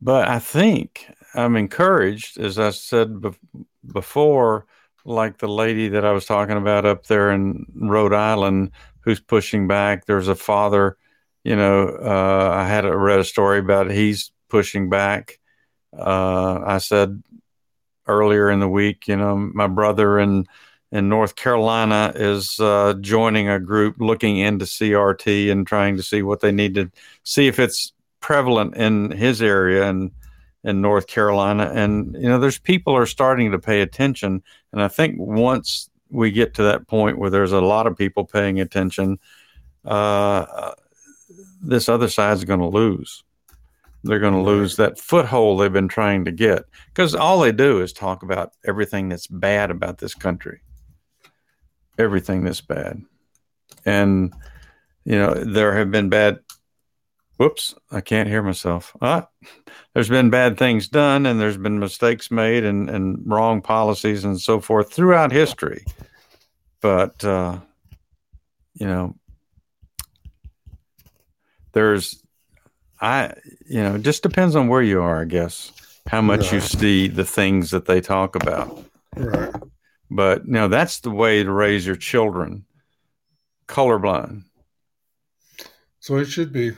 but I think I'm encouraged, as I said be- before, like the lady that I was talking about up there in Rhode Island who's pushing back. There's a father, you know, uh, I had a, read a story about he's pushing back. Uh, I said earlier in the week, you know, my brother in, in North Carolina is uh, joining a group looking into C R T and trying to see what they need to see if it's prevalent in his area and in North Carolina. And, you know, there's people are starting to pay attention. And I think once we get to that point where there's a lot of people paying attention, uh, this other side's going to lose. They're going to lose that foothold they've been trying to get, because all they do is talk about everything that's bad about this country, everything that's bad. And, you know, there have been bad Whoops, I can't hear myself. Ah, there's been bad things done, and there's been mistakes made and, and wrong policies and so forth throughout history. But, uh, you know, there's, I, you know, it just depends on where you are, I guess, how much right. you see the things that they talk about. Right. But, you know, that's the way to raise your children, colorblind. So it should be.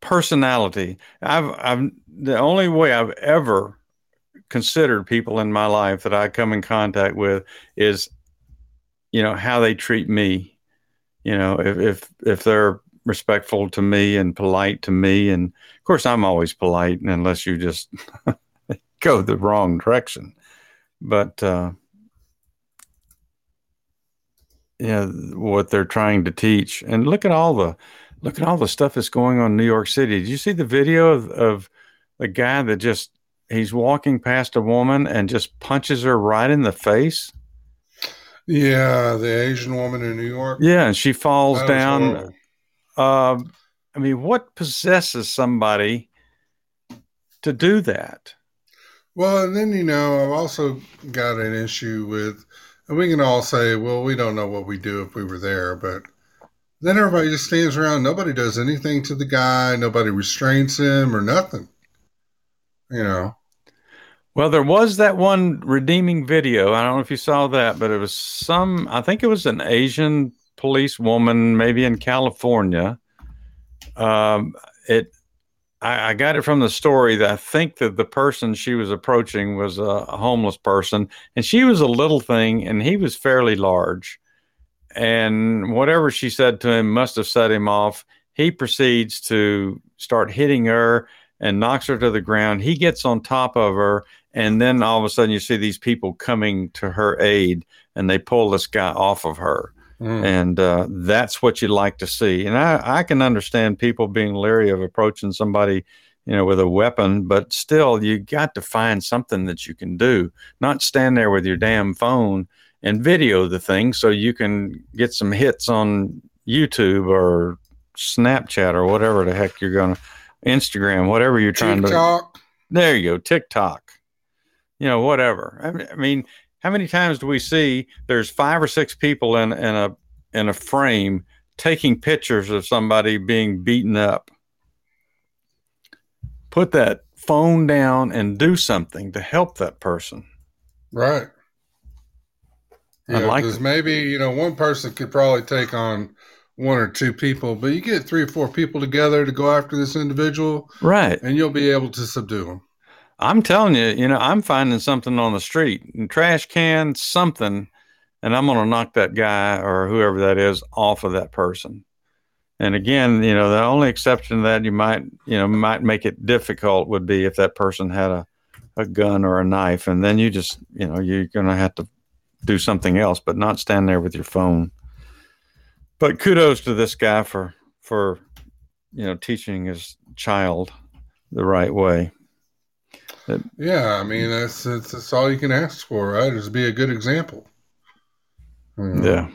Personality. I've, I've, the only way I've ever considered people in my life that I come in contact with is, you know, how they treat me. You know, if, if, if they're respectful to me and polite to me. And of course I'm always polite unless you just go the wrong direction. But, uh, you know, what they're trying to teach, and look at all the, Look at all the stuff that's going on in New York City. Did you see the video of, of the guy that just, he's walking past a woman and just punches her right in the face. Yeah, the Asian woman in New York. Yeah, and she falls down. Uh, I mean, what possesses somebody to do that? Well, and then, you know, I've also got an issue with, and we can all say, well, we don't know what we do if we were there, but then everybody just stands around. Nobody does anything to the guy. Nobody restrains him or nothing, you know. Well, there was that one redeeming video. I don't know if you saw that, but it was some, I think it was an Asian police woman, maybe in California. Um, it, I, I got it from the story that I think that the person she was approaching was a, a homeless person, and she was a little thing and he was fairly large, and whatever she said to him must've set him off. He proceeds to start hitting her and knocks her to the ground. He gets on top of her. And then all of a sudden you see these people coming to her aid, and they pull this guy off of her. Mm. And uh, that's what you'd like to see. And I, I can understand people being leery of approaching somebody, you know, with a weapon, but still you got to find something that you can do, not stand there with your damn phone and video the thing so you can get some hits on YouTube or Snapchat or whatever the heck you're going to, Instagram, whatever you're trying TikTok. to. There you go. TikTok, you know, whatever. I mean, how many times do we see there's five or six people in, in a, in a frame taking pictures of somebody being beaten up? Put that phone down and do something to help that person. Right. Yeah, I like 'cause maybe, you know, one person could probably take on one or two people, but you get three or four people together to go after this individual. Right. And you'll be able to subdue them. I'm telling you, you know, I'm finding something on the street, and trash can, something, and I'm going to knock that guy or whoever that is off of that person. And again, you know, the only exception to that you might, you know, might make it difficult would be if that person had a, a gun or a knife, and then you just, you know, you're going to have to do something else, but not stand there with your phone. But kudos to this guy for, for, you know, teaching his child the right way. It, yeah, I mean, that's, that's, that's all you can ask for, right? Is be a good example. Mm. Yeah.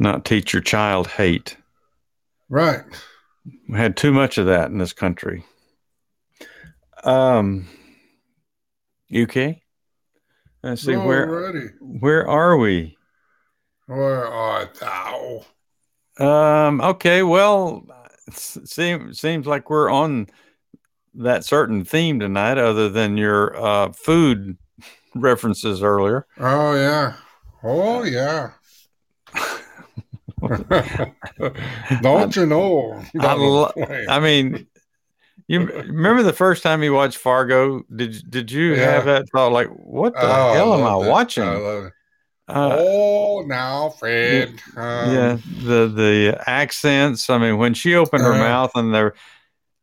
Not teach your child hate. Right. We had too much of that in this country. Um, U K? Let's see, Alrighty. where where are we? Where art thou? Um, okay, well, it seems, seems like we're on that certain theme tonight, other than your uh, food references earlier. Oh, yeah. Oh, yeah. Don't you know? I, lo- I mean, you remember the first time you watched Fargo? Did, did you yeah. have that thought, like, what the oh, hell am I it. watching? I love it. Uh, oh, now, Fred. Um, yeah, the the accents. I mean, when she opened her uh, mouth and there,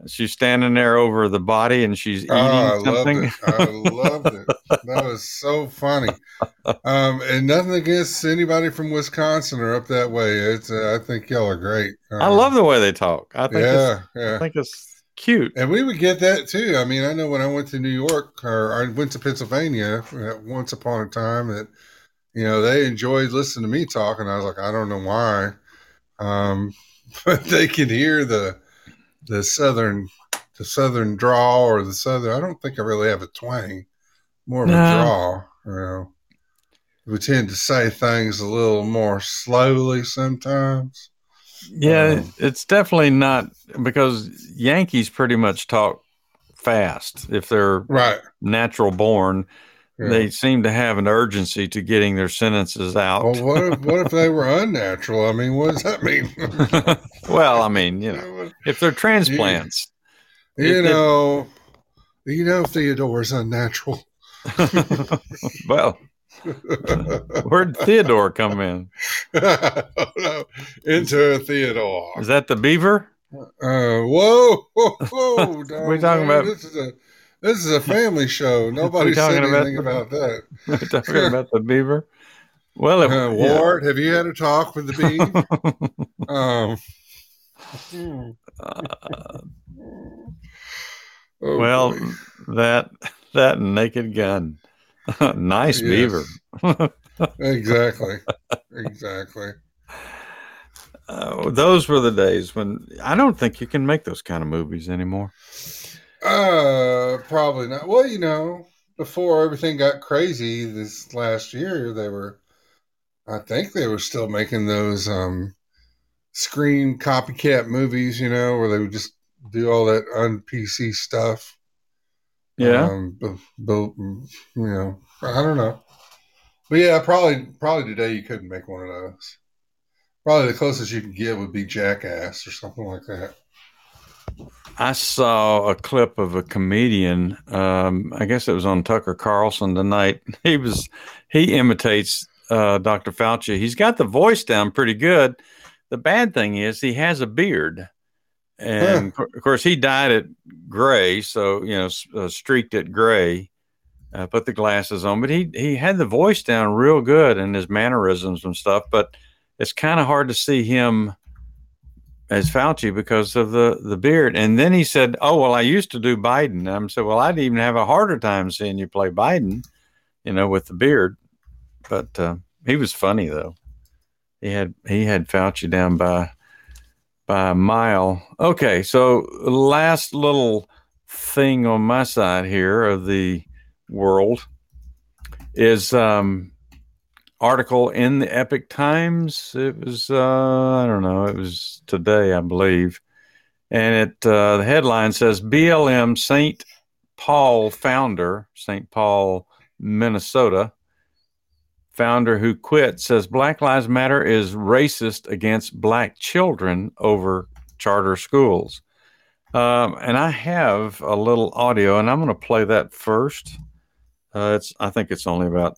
she's standing there over the body and she's eating oh, I something. Loved it. I loved it. That was so funny. Um, and nothing against anybody from Wisconsin or up that way. It's uh, I think y'all are great. Um, I love the way they talk. I think yeah, it's, yeah. I think it's cute. And we would get that too. I mean, I know when I went to New York, or I went to Pennsylvania once upon a time, that, you know, they enjoyed listening to me talk, and I was like, I don't know why, um, but they can hear the the southern the southern drawl or the southern. I don't think I really have a twang, more of no. a drawl. You know, we tend to say things a little more slowly sometimes. Yeah, um, it's definitely not, because Yankees pretty much talk fast if they're right. natural born. Yeah. They seem to have an urgency to getting their sentences out. Well, what if, what if they were unnatural? I mean, what does that mean? Well, I mean, you know, if they're transplants. You, you it, know, it, you know, Theodore's unnatural. Well, where'd Theodore come in? I don't know. Into Theodore. Is that the beaver? Uh, whoa, whoa, whoa. Dog, we're talking man, about... This is a, This is a family show. Nobody said anything about, the, about that. Talking about the beaver. Well, if, uh, Ward, yeah. have you had a talk with the bee? um, uh, Oh, well, boy. that that naked gun. Nice beaver. Exactly. Exactly. Uh, those were the days when I don't think you can make those kind of movies anymore. Uh, probably not. Well, you know, before everything got crazy this last year, they were, I think they were still making those um, Scream copycat movies, you know, where they would just do all that un-P C stuff. Yeah. Um, but, but, you know, I don't know. But yeah, probably, probably today you couldn't make one of those. Probably the closest you can get would be Jackass or something like that. I saw a clip of a comedian. Um, I guess it was on Tucker Carlson tonight. He was, he imitates uh, Doctor Fauci. He's got the voice down pretty good. The bad thing is he has a beard. And huh. of course, he dyed it gray. So, you know, uh, streaked it gray, uh, put the glasses on. But he, he had the voice down real good and his mannerisms and stuff. But it's kind of hard to see him as Fauci because of the, the beard. And then he said, oh, well, I used to do Biden. And I said, well, I'd even have a harder time seeing you play Biden, you know, with the beard. But uh, he was funny, though. He had he had Fauci down by, by a mile. Okay, so last little thing on my side here of the world is um article in the Epoch Times. It was, uh, I don't know, it was today, I believe. And it uh, the headline says, B L M Saint Paul founder, Saint Paul, Minnesota, founder who quit, says Black Lives Matter is racist against Black children over charter schools. Um, and I have a little audio, and I'm going to play that first. Uh, it's I think it's only about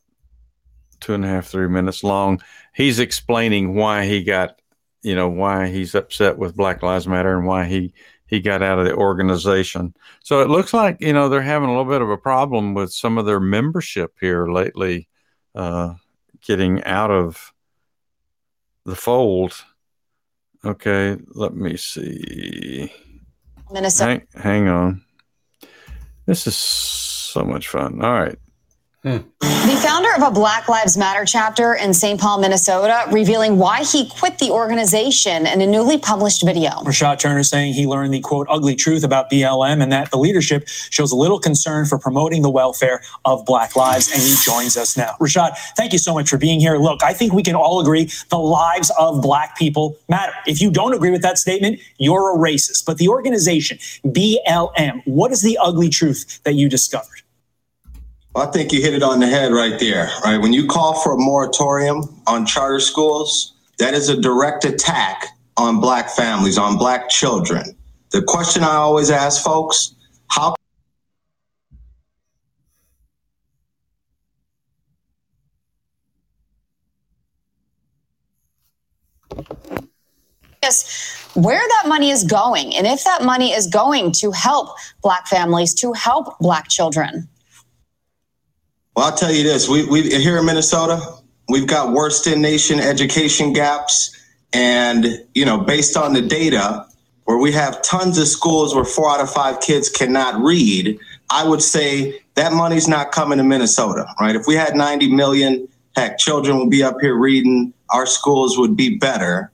two and a half, three minutes long. He's explaining why he got, you know, why he's upset with Black Lives Matter and why he, he got out of the organization. So it looks like, you know, they're having a little bit of a problem with some of their membership here lately, uh, getting out of the fold. Okay, let me see. Minnesota. Hang, hang on. This is so much fun. All right. Hmm. The founder of a Black Lives Matter chapter in Saint Paul, Minnesota, revealing why he quit the organization in a newly published video. Rashad Turner saying he learned the, quote, ugly truth about B L M and that the leadership shows a little concern for promoting the welfare of Black lives, and he joins us now. Rashad, thank you so much for being here. Look, I think we can all agree the lives of Black people matter. If you don't agree with that statement, you're a racist. But the organization, B L M, what is the ugly truth that you discovered? I think you hit it on the head right there, right? When you call for a moratorium on charter schools, that is a direct attack on Black families, on Black children. The question I always ask folks, how... where that money is going, and if that money is going to help Black families, to help Black children. Well, I'll tell you this, we, we here in Minnesota, we've got worst in nation education gaps. And, you know, based on the data where we have tons of schools where four out of five kids cannot read, I would say that money's not coming to Minnesota, right? If we had ninety million, heck, children would be up here reading, our schools would be better.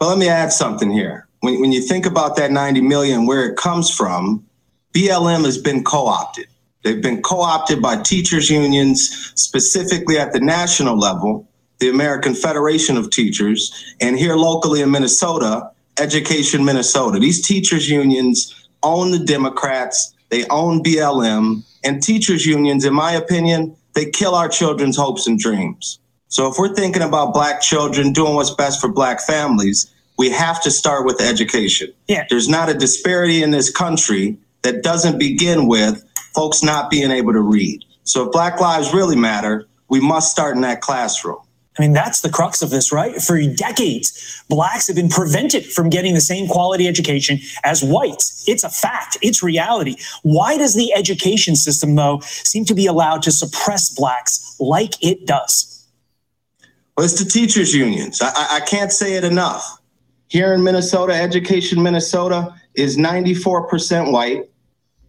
But let me add something here. When, when you think about that ninety million, where it comes from, B L M has been co-opted. They've been co-opted by teachers unions, specifically at the national level, the American Federation of Teachers, and here locally in Minnesota, Education Minnesota. These teachers unions own the Democrats, they own B L M, and teachers unions, in my opinion, they kill our children's hopes and dreams. So if we're thinking about Black children, doing what's best for Black families, we have to start with education. Yeah. There's not a disparity in this country that doesn't begin with folks not being able to read. So if Black lives really matter, we must start in that classroom. I mean, that's the crux of this, right? For decades, Blacks have been prevented from getting the same quality education as whites. It's a fact. It's reality. Why does the education system, though, seem to be allowed to suppress Blacks like it does? Well, it's the teachers' unions. I, I can't say it enough. Here in Minnesota, Education Minnesota is ninety-four percent white.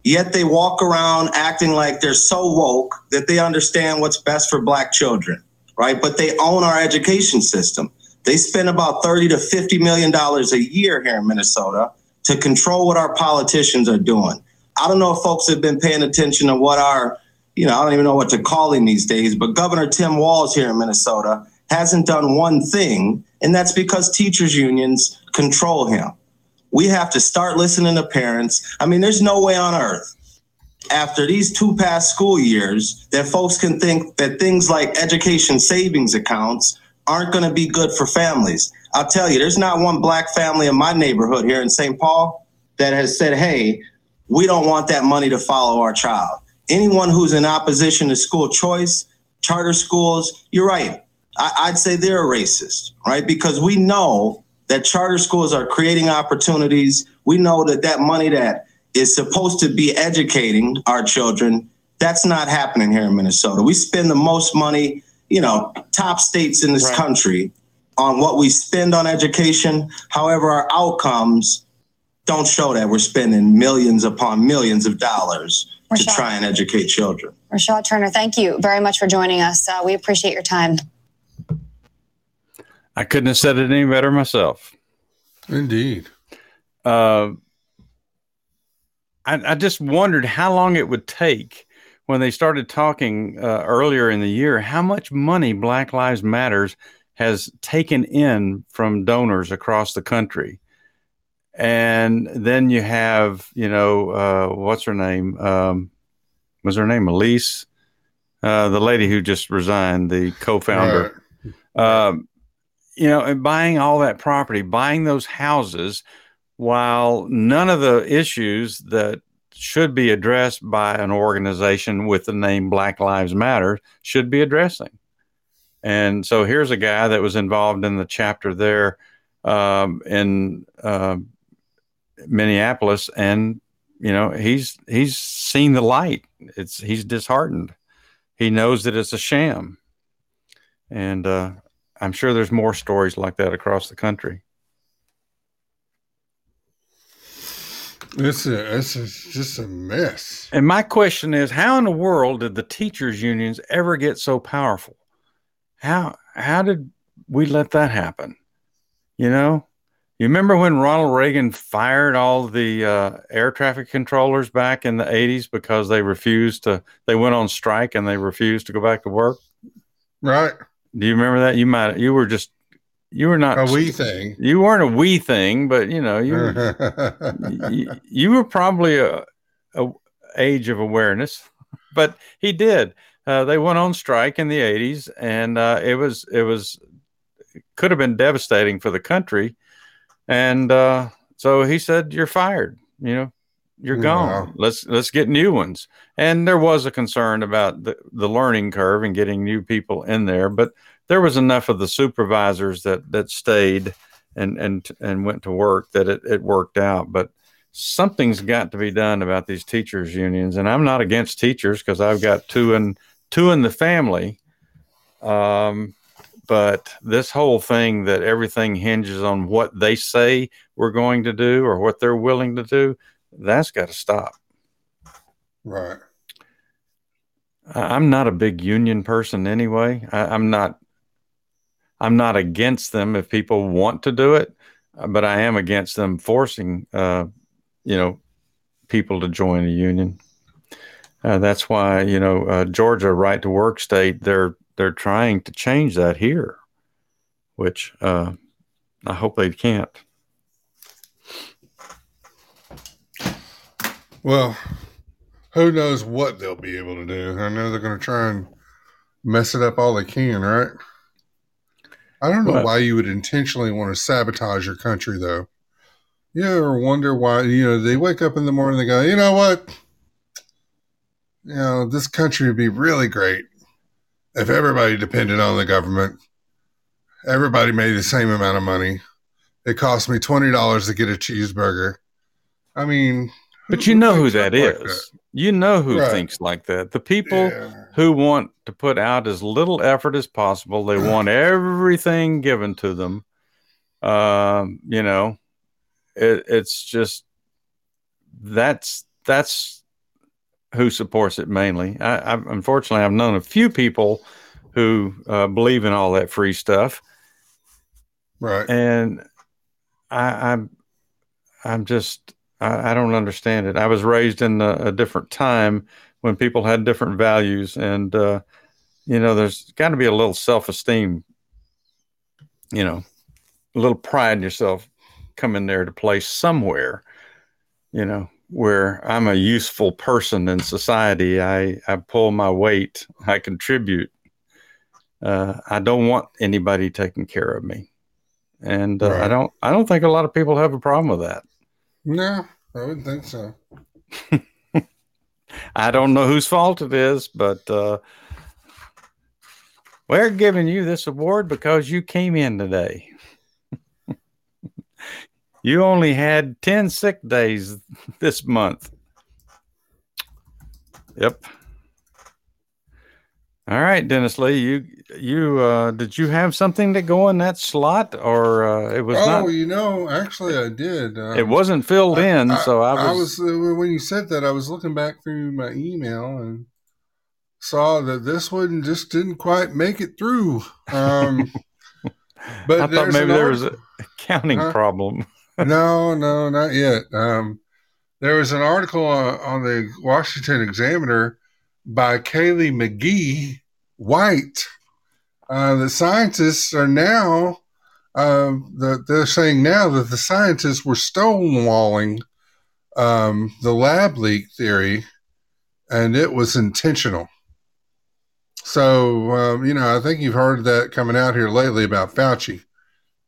yet they walk around acting like they're so woke that they understand what's best for black children, right? But they own our education system. They spend about thirty to fifty million dollars a year here in Minnesota to control what our politicians are doing. I don't know if folks have been paying attention to what our, you know, I don't even know what to call him these days, but Governor Tim Walz here in Minnesota hasn't done one thing, and that's because teachers unions control him. We have to start listening to parents. I mean, there's no way on earth after these two past school years that folks can think that things like education savings accounts aren't going to be good for families. I'll tell you, there's not one black family in my neighborhood here in Saint Paul that has said, hey, we don't want that money to follow our child. Anyone who's in opposition to school choice, charter schools, you're right. I- I'd say they're a racist, right? Because we know that charter schools are creating opportunities. We know that that money that is supposed to be educating our children, that's not happening here in Minnesota. We spend the most money, you know, top states in this right. country on what we spend on education. However, our outcomes don't show that. We're spending millions upon millions of dollars Rashad, to try and educate children. Rashad Turner, thank you very much for joining us. Uh, we appreciate your time. I couldn't have said it any better myself. Indeed. Uh, I, I just wondered how long it would take when they started talking uh, earlier in the year, how much money Black Lives Matters has taken in from donors across the country. And then you have, you know, uh, what's her name? Um, was her name Elise? Uh, the lady who just resigned, the co-founder. Right. Um, you know, and buying all that property, buying those houses, while none of the issues that should be addressed by an organization with the name Black Lives Matter should be addressing. And so here's a guy that was involved in the chapter there um, in uh, Minneapolis. And, you know, he's he's seen the light. It's he's disheartened. He knows that it's a sham. And uh, I'm sure there's more stories like that across the country. It's, a, it's a, just a mess. And my question is, how in the world did the teachers unions ever get so powerful? How how did we let that happen? You know, you remember when Ronald Reagan fired all the uh, air traffic controllers back in the eighties because they refused to, they went on strike and they refused to go back to work? Right. Do you remember that? You might, you were just, You were not a wee thing. You weren't a wee thing, but you know, you were, you, you were probably a, a age of awareness, but he did. Uh, they went on strike in the eighties and uh, it was, it was, it could have been devastating for the country. And uh, so he said, you're fired, you know, you're gone. Wow. Let's, let's get new ones. And there was a concern about the, the learning curve and getting new people in there, but there was enough of the supervisors that, that stayed and, and, and went to work that it, it worked out, but something's got to be done about these teachers unions. And I'm not against teachers cause I've got two in two in the family. Um, but this whole thing that everything hinges on what they say we're going to do or what they're willing to do, that's got to stop. Right. I'm not a big union person anyway. I, I'm not, I'm not against them if people want to do it, but I am against them forcing, uh, you know, people to join a union. Uh, that's why, you know, uh, Georgia, right to work state, they're they're trying to change that here, which uh, I hope they can't. Well, who knows what they'll be able to do? I know they're going to try and mess it up all they can, right? I don't know but, why you would intentionally want to sabotage your country, though. You ever wonder why, you know, they wake up in the morning and they go, you know what? You know, this country would be really great if everybody depended on the government. Everybody made the same amount of money. It cost me twenty dollars to get a cheeseburger. I mean... But you know who that is. Like that? You know who right. thinks like that. The people yeah. who want to put out as little effort as possible. They want everything given to them. Um, you know, it, it's just that's that's who supports it mainly. I, I unfortunately, I've known a few people who uh, believe in all that free stuff. Right. And I, I'm, I'm just, I, I don't understand it. I was raised in a, a different time when people had different values, and, uh, you know, there's got to be a little self-esteem, you know, a little pride in yourself come in there to play somewhere, you know, where I'm a useful person in society. I, I pull my weight. I contribute. Uh, I don't want anybody taking care of me. And uh, right. I don't, I don't think a lot of people have a problem with that. No, I wouldn't think so. I don't know whose fault it is, but, uh, we're giving you this award because you came in today. You only had ten sick days this month. Yep. All right, Dennis Lee, you you uh, did you have something to go in that slot, or uh, it was? Oh, not, you know, actually, I did. Um, it wasn't filled I, in, I, so I was. I was when you said that, I was looking back through my email and saw that this one just didn't quite make it through. Um, but I thought maybe there was a counting huh? problem. No, no, not yet. Um, there was an article on, on the Washington Examiner by Kayleigh McEnany White. Uh, the scientists are now, uh, the, they're saying now that the scientists were stonewalling um, the lab leak theory, and it was intentional. So, um, you know, I think you've heard that coming out here lately about Fauci.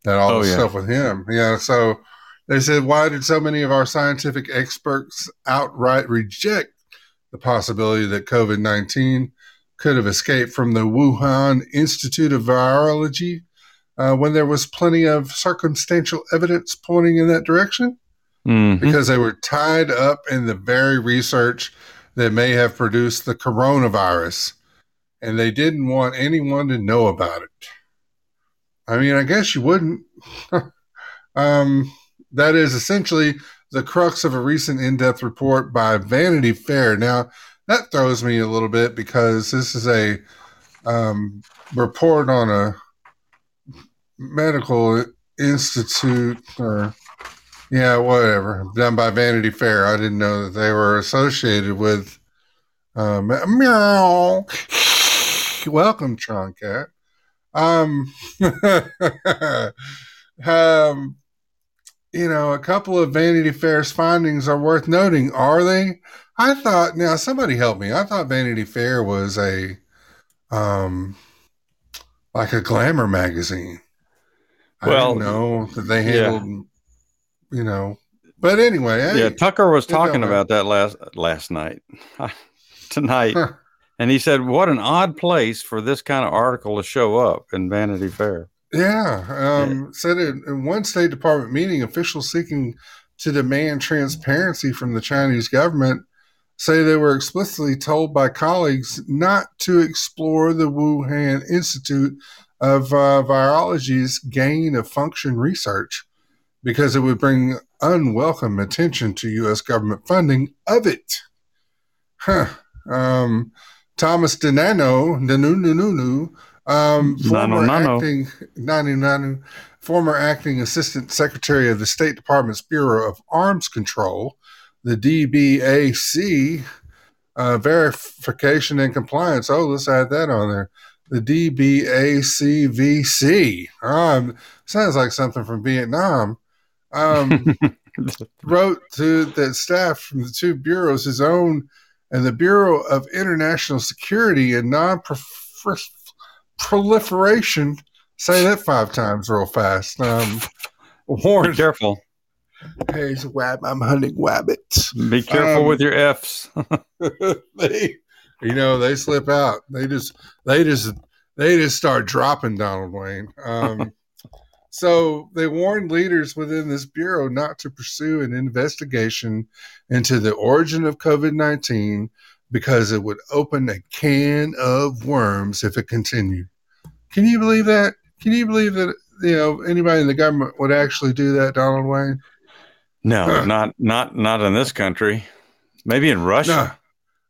That all oh, the yeah. stuff with him. Yeah. So they said, why did so many of our scientific experts outright reject the possibility that COVID nineteen could have escaped from the Wuhan Institute of Virology uh, when there was plenty of circumstantial evidence pointing in that direction? Mm-hmm. Because they were tied up in the very research that may have produced the coronavirus, and they didn't want anyone to know about it. I mean, I guess you wouldn't. um, that is essentially the crux of a recent in-depth report by Vanity Fair. Now, that throws me a little bit because this is a um, report on a medical institute or, yeah, whatever, done by Vanity Fair. I didn't know that they were associated with... Um, meow. Welcome, Tron Cat. Um, um, you know, a couple of Vanity Fair's findings are worth noting. Are they? I thought, now somebody help me. I thought Vanity Fair was a, um, like a glamour magazine. I well, don't know that they handled, yeah. you know, but anyway. Hey, yeah. Tucker was talking about that last, last night, tonight. Huh. And he said, what an odd place for this kind of article to show up in Vanity Fair. Yeah. Um, yeah. Said in one State Department meeting, officials seeking to demand transparency from the Chinese government say they were explicitly told by colleagues not to explore the Wuhan Institute of uh, Virology's gain-of-function research because it would bring unwelcome attention to U S government funding of it. Huh. Um, Thomas Denano, Denunununu, um, former, no, no, no, acting, no, no, no, former acting assistant secretary of the State Department's Bureau of Arms Control, the D B A C, uh, Verification and Compliance. Oh, let's add that on there. The D B A C V C. Um, sounds like something from Vietnam. Um, wrote to the staff from the two bureaus his own and the Bureau of International Security and Non-Proliferation, say that five times real fast. Um, warned, be careful. Hey, wab, I'm hunting wabbits. Be careful um, with your F's. they, you know, they slip out. They just, they just, they just start dropping Donald Wayne. Um, So they warned leaders within this bureau not to pursue an investigation into the origin of COVID nineteen because it would open a can of worms if it continued. Can you believe that? Can you believe that, you know, anybody in the government would actually do that, Donald Wayne? No, huh. not not not in this country. Maybe in Russia.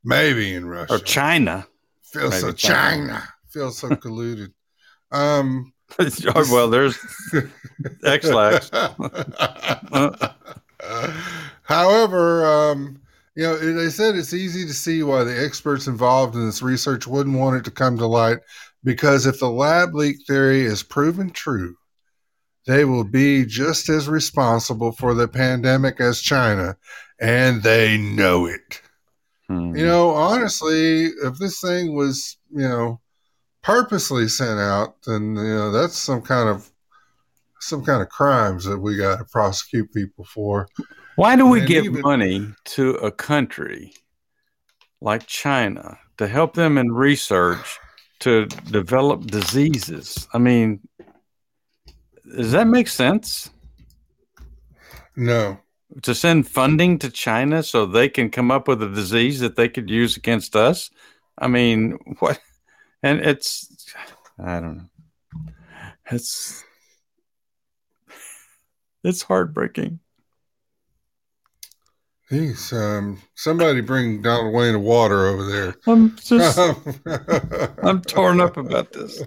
Maybe in Russia. Or China. Feels so China. China. Feels so colluded. Um, well, there's X-lax. However, um, you know, they said it's easy to see why the experts involved in this research wouldn't want it to come to light, because if the lab leak theory is proven true, they will be just as responsible for the pandemic as China, and they know it. Hmm. You know, honestly, if this thing was, you know, purposely sent out, then, you know, that's some kind of some kind of crimes that we got to prosecute people for. Why do we and give even, money to a country like China to help them in research to develop diseases? I mean, does that make sense? No. To send funding to China so they can come up with a disease that they could use against us? I mean, what? And it's, I don't know. It's, it's heartbreaking. Jeez, um, somebody bring Donald Wayne water over there. I'm just, I'm torn up about this.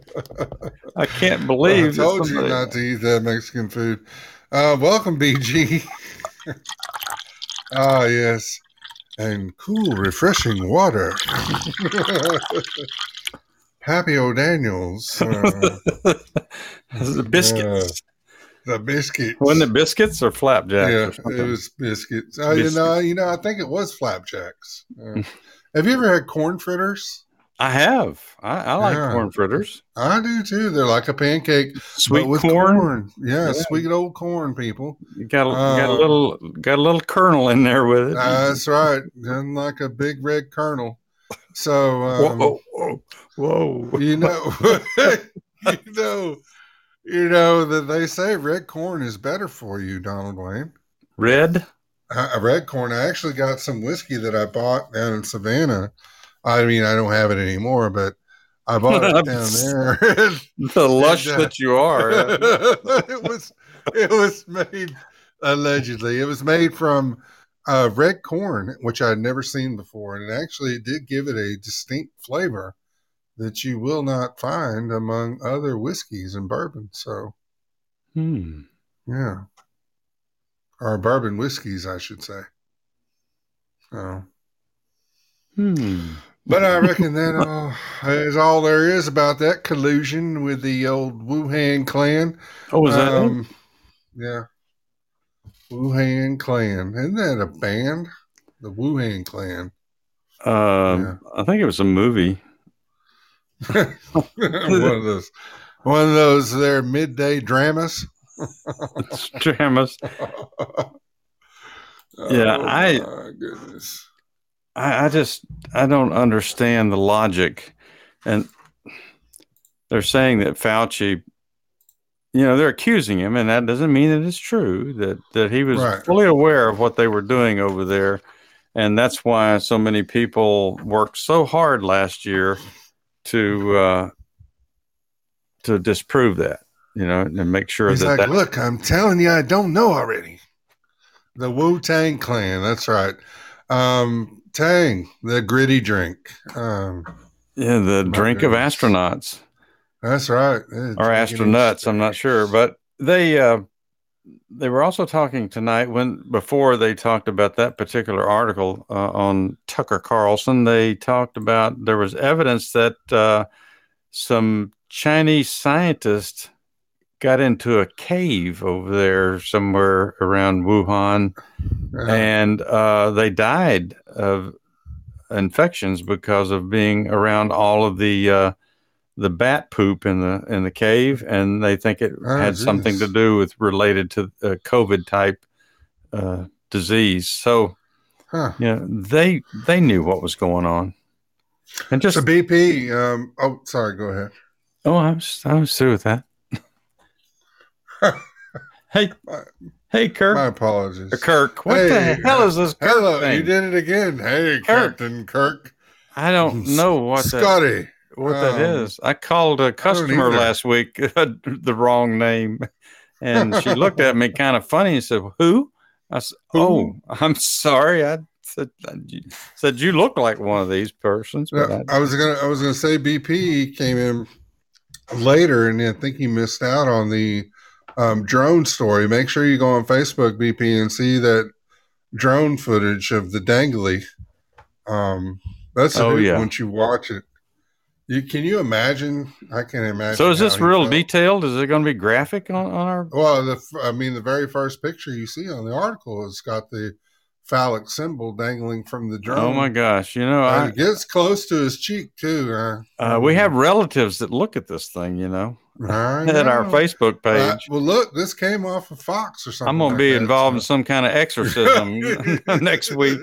I can't believe. I told that somebody... you not to eat that Mexican food. Uh, welcome, B G. Ah, yes. And cool, refreshing water. Happy O'Daniels. Uh, the biscuits. Uh, The biscuits. Wasn't it biscuits or flapjacks? Yeah, or it was biscuits. Uh, biscuits. You know, you know, I think it was flapjacks. Uh, have you ever had corn fritters? I have. I, I like yeah. corn fritters. I do too. They're like a pancake, sweet but with corn. corn. Yeah, yeah, sweet old corn, people. You got a, uh, got a little got a little kernel in there with it. Uh, that's right. Nothing like a big red kernel. So, um, whoa, whoa, whoa, you know, you know. You know, that they say red corn is better for you, Donald Wayne. Red? Uh, red corn. I actually got some whiskey that I bought down in Savannah. I mean, I don't have it anymore, but I bought it down there. The lush and, uh, that you are. it was it was made, allegedly, it was made from uh, red corn, which I'd never seen before. And it actually did give it a distinct flavor that you will not find among other whiskeys and bourbon. So, hmm. yeah. Or bourbon whiskeys, I should say. So, hmm. But I reckon that all, is all there is about that collusion with the old Wuhan clan. Oh, is that um, it? Yeah. Wuhan clan. Isn't that a band? The Wuhan clan. Uh, yeah. I think it was a movie. one of those, one of those, their midday dramas. dramas. Yeah, oh, I. My goodness. I, I just I don't understand the logic, and they're saying that Fauci, you know, they're accusing him, and that doesn't mean that it's true that that he was right. fully aware of what they were doing over there, and that's why so many people worked so hard last year to uh, to disprove that, you know, and make sure He's that like, that... Look, I'm telling you, I don't know already. The Wu-Tang Clan, that's right. Um, Tang, the gritty drink. Um, yeah, the drink goodness. of astronauts. That's right. It's or astronauts, I'm not sure. But they uh, they were also talking tonight, when before they talked about that particular article uh, on Tucker Carlson, they talked about there was evidence that uh, some Chinese scientists got into a cave over there somewhere around Wuhan, uh-huh. and uh, they died of infections because of being around all of the uh, the bat poop in the, in the cave. And they think it oh, had geez. something to do with related to uh, COVID type uh, disease. So, huh. you know, they, they knew what was going on. And just so B P. Um, oh, sorry. Go ahead. Oh, I was, I was through with that. hey, my, Hey, Kirk. My apologies. Kirk. What hey, the hell is this? Kirk hello. Thing? You did it again. Hey, Kirk. Captain Kirk. I don't know what that Scotty. That, What um, that is. I called a customer last week the wrong name, and she looked at me kind of funny and said, who? I said, who? Oh, I'm sorry. I said, said you look like one of these persons. Well, I, I was gonna, I was gonna say B P came in later, and I think he missed out on the um, drone story. Make sure you go on Facebook, B P, and see that drone footage of the dangly. Um, that's oh, a yeah. Once you watch it, you can you imagine? I can't imagine. So is this real felt. detailed? Is it going to be graphic on, on our? Well, the, I mean, the very first picture you see on the article has got the phallic symbol dangling from the drone. Oh my gosh! You know, I, it gets close to his cheek too. Uh, uh, we have relatives that look at this thing. You know, I know. At our Facebook page. Uh, well, look, this came off of Fox or something. I'm going like to be that, involved so. in some kind of exorcism next week.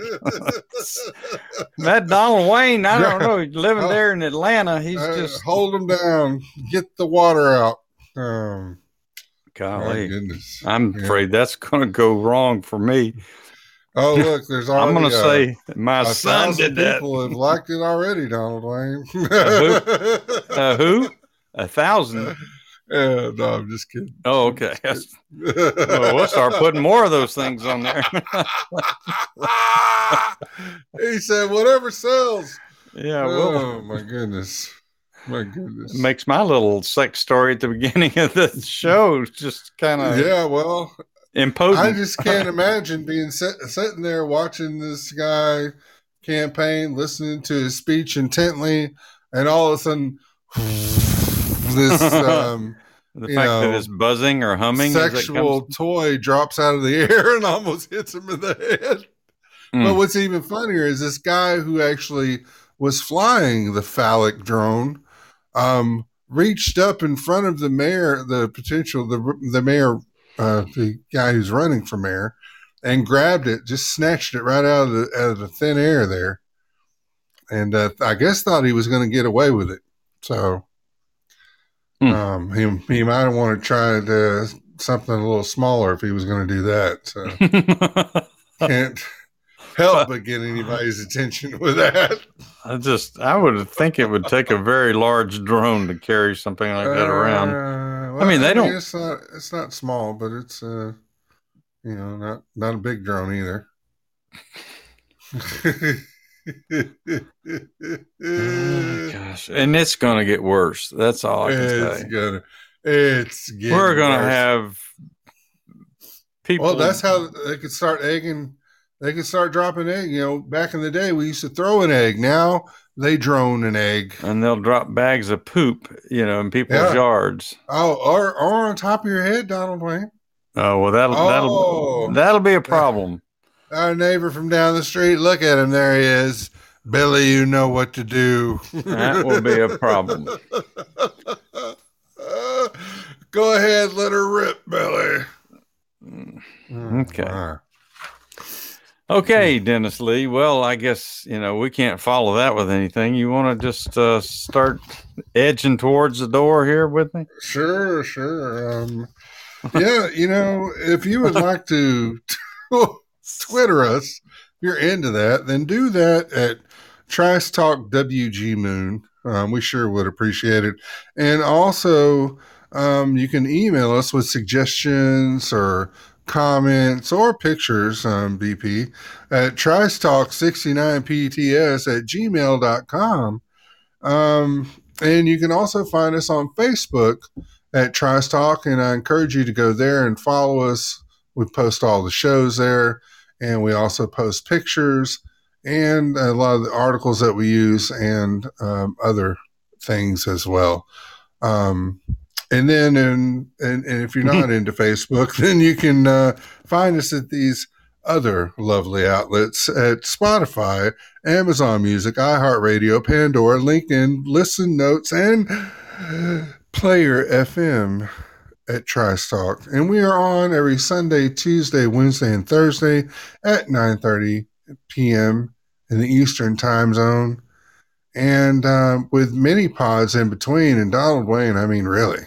That Donald Wayne, I don't know, he's living uh, there in Atlanta. He's uh, just hold him down, get the water out. Um, Golly, goodness. I'm yeah. afraid that's going to go wrong for me. Oh, look, there's already I'm going to say my son did that. People have liked it already, Donald Wayne. uh, who? Uh, who? A thousand? Yeah, no, I'm just kidding. Oh, okay. Just kidding. Well, we'll start putting more of those things on there. He said, whatever sells. Yeah. Oh, well, my goodness. My goodness. It makes my little sex story at the beginning of the show just kind of. Yeah, well. Imposing. I just can't imagine being sit, sitting there watching this guy campaign, listening to his speech intently, and all of a sudden, this um, the fact know, that it's buzzing or humming sexual toy drops out of the air and almost hits him in the head. Mm. But what's even funnier is this guy who actually was flying the phallic drone um, reached up in front of the mayor, the potential the the mayor. Uh, the guy who's running for mayor, and grabbed it, just snatched it right out of the, out of the thin air there, and uh, I guess thought he was going to get away with it. So hmm. um, he he might want to try to, something a little smaller if he was going to do that. So can't help but get anybody's attention with that. I just I would think it would take a very large drone to carry something like that around. Uh, Well, I mean, they I mean, don't. It's not, it's not small, but it's uh, you know, not not a big drone either. Oh, gosh, and it's gonna get worse. That's all I can it's say. Gonna, it's getting we're gonna worse. Have people. Well, that's how they could start egging. They could start dropping egg. You know, back in the day, we used to throw an egg. Now. They drone an egg, and they'll drop bags of poop, you know, in people's yeah. yards. Oh, or, or on top of your head, Donald Wayne. Oh well, that'll oh. that'll that'll be a problem. Our neighbor from down the street, look at him. There he is, Billy. You know what to do. That will be a problem. uh, go ahead, let her rip, Billy. Okay. Oh, Okay, Dennis Lee. Well, I guess, you know, we can't follow that with anything. You want to just uh, start edging towards the door here with me? Sure, sure. Um, yeah, you know, if you would like to Twitter us, if you're into that, then do that at Trice Talk W G Moon. Um, we sure would appreciate it. And also, um, you can email us with suggestions or comments or pictures um B P at trice talk six nine p t s at gmail dot com. Um and you can also find us on Facebook at Trice Talk, and I encourage you to go there and follow us. We post all the shows there, and we also post pictures and a lot of the articles that we use, and um, other things as well. um And then, and, and, and if you're not into Facebook, then you can uh, find us at these other lovely outlets at Spotify, Amazon Music, iHeartRadio, Pandora, LinkedIn, Listen Notes, and Player F M at Trice Talk. And we are on every Sunday, Tuesday, Wednesday, and Thursday at nine thirty p.m. in the Eastern Time Zone, and um, with mini pods in between. And Donald Wayne, I mean, really.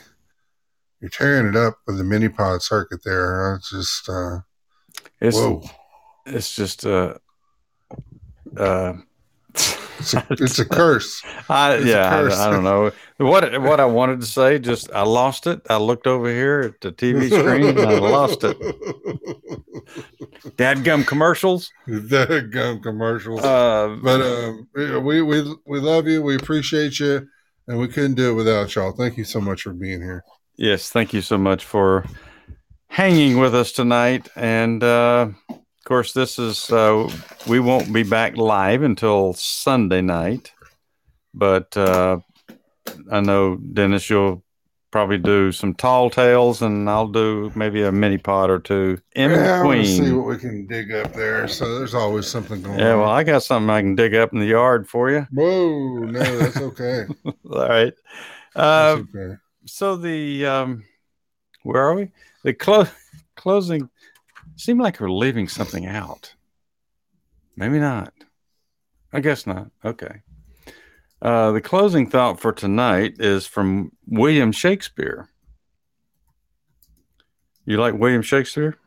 You're tearing it up with the mini pod circuit there. It's just, uh, it's, whoa. It's just, uh, uh, It's a, it's a curse. I, it's yeah, a curse. I, I don't know what what I wanted to say. Just I lost it. I looked over here at the T V screen and I lost it. Dadgum commercials. Dadgum commercials. Uh, but um, we we we love you. We appreciate you, and we couldn't do it without y'all. Thank you so much for being here. Yes, thank you so much for hanging with us tonight. And uh, of course, this is uh, we won't be back live until Sunday night. But uh, I know, Dennis, you'll probably do some tall tales, and I'll do maybe a mini pod or two in yeah, between. Yeah, see what we can dig up there. So there's always something going yeah, on. Yeah, well, I got something I can dig up in the yard for you. Whoa, no, that's okay. All right. Uh, that's okay. So the um, where are we? The clo- closing seemed like we're leaving something out. Maybe not. I guess not. Okay. Uh, the closing thought for tonight is from William Shakespeare. You like William Shakespeare?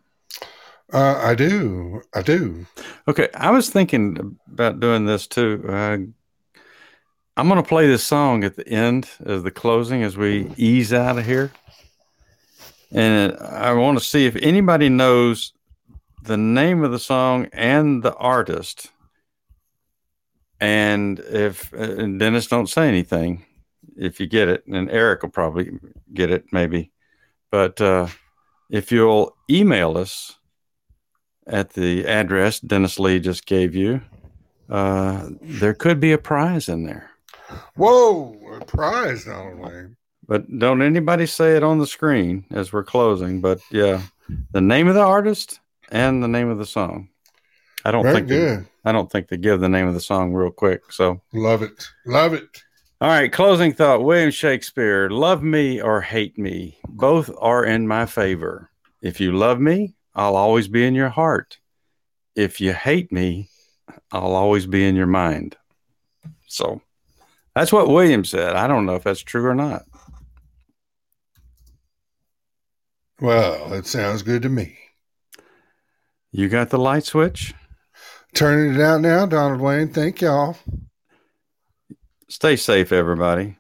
Uh, I do. I do. Okay. I was thinking about doing this too. Uh, I'm going to play this song at the end of the closing as we ease out of here. And I want to see if anybody knows the name of the song and the artist. And if and Dennis, don't say anything if you get it. And Eric will probably get it, maybe. But uh, if you'll email us at the address Dennis Lee just gave you, uh, there could be a prize in there. Whoa, a prize, Donald Wayne. But don't anybody say it on the screen as we're closing. But yeah, the name of the artist and the name of the song. I don't Very think good. They, I don't think they give the name of the song real quick. So love it, love it. All right, closing thought: William Shakespeare. Love me or hate me, both are in my favor. If you love me, I'll always be in your heart. If you hate me, I'll always be in your mind. So. That's what William said. I don't know if that's true or not. Well, it sounds good to me. You got the light switch? Turning it out now, Donald Wayne. Thank y'all. Stay safe, everybody.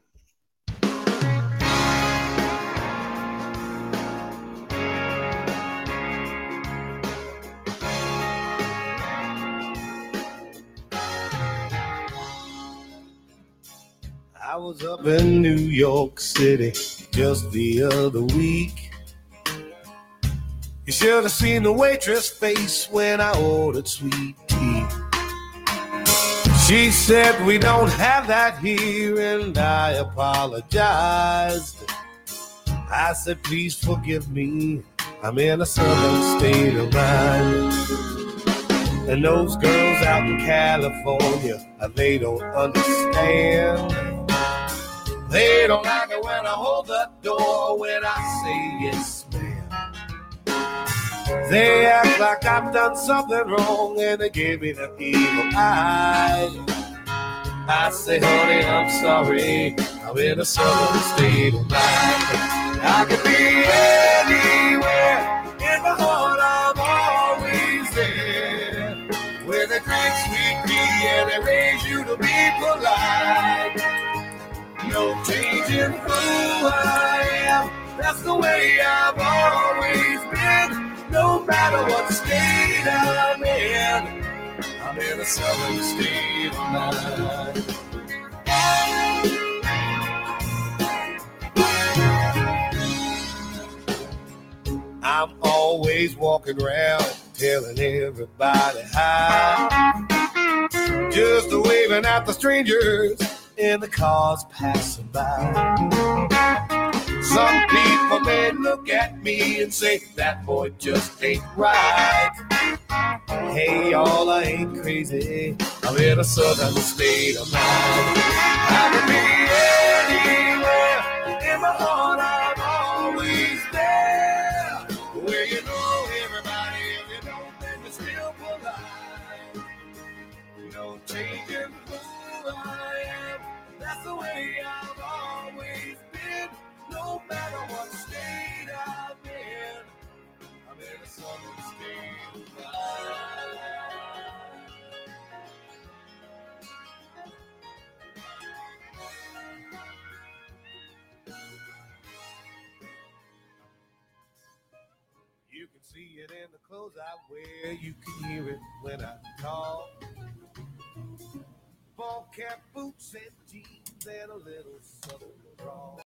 I was up in New York City just the other week. You should have seen the waitress' face when I ordered sweet tea. She said, "We don't have that here," and I apologized. I said, "Please forgive me, I'm in a southern state of mind. And those girls out in California, they don't understand. They don't like it when I hold the door, when I say yes, ma'am. They act like I've done something wrong, and they give me the evil eye. I say, honey, I'm sorry, I'm in a southern state of mind. I could be anywhere, in my heart I'm always there. Where they drink sweet tea and they raise you to be polite. No change in who I am, that's the way I've always been. No matter what state I'm in, I'm in a southern state of mind." I'm always walking around telling everybody hi, just waving at the strangers in the cars passing by. Some people may look at me and say, "That boy just ain't right." Hey, y'all, I ain't crazy, I'm in a southern state of mind. I can be anywhere, in my heart I'm always there. Where you know everybody, if you don't, then you're still polite. No changing who I am, that's the way I've always been. No matter what state I'm in, I'm in a southern state of mind. You can see it in the clothes I wear. You can hear it when I call. Ball cap, boots, and jeans, and a little southern drawl.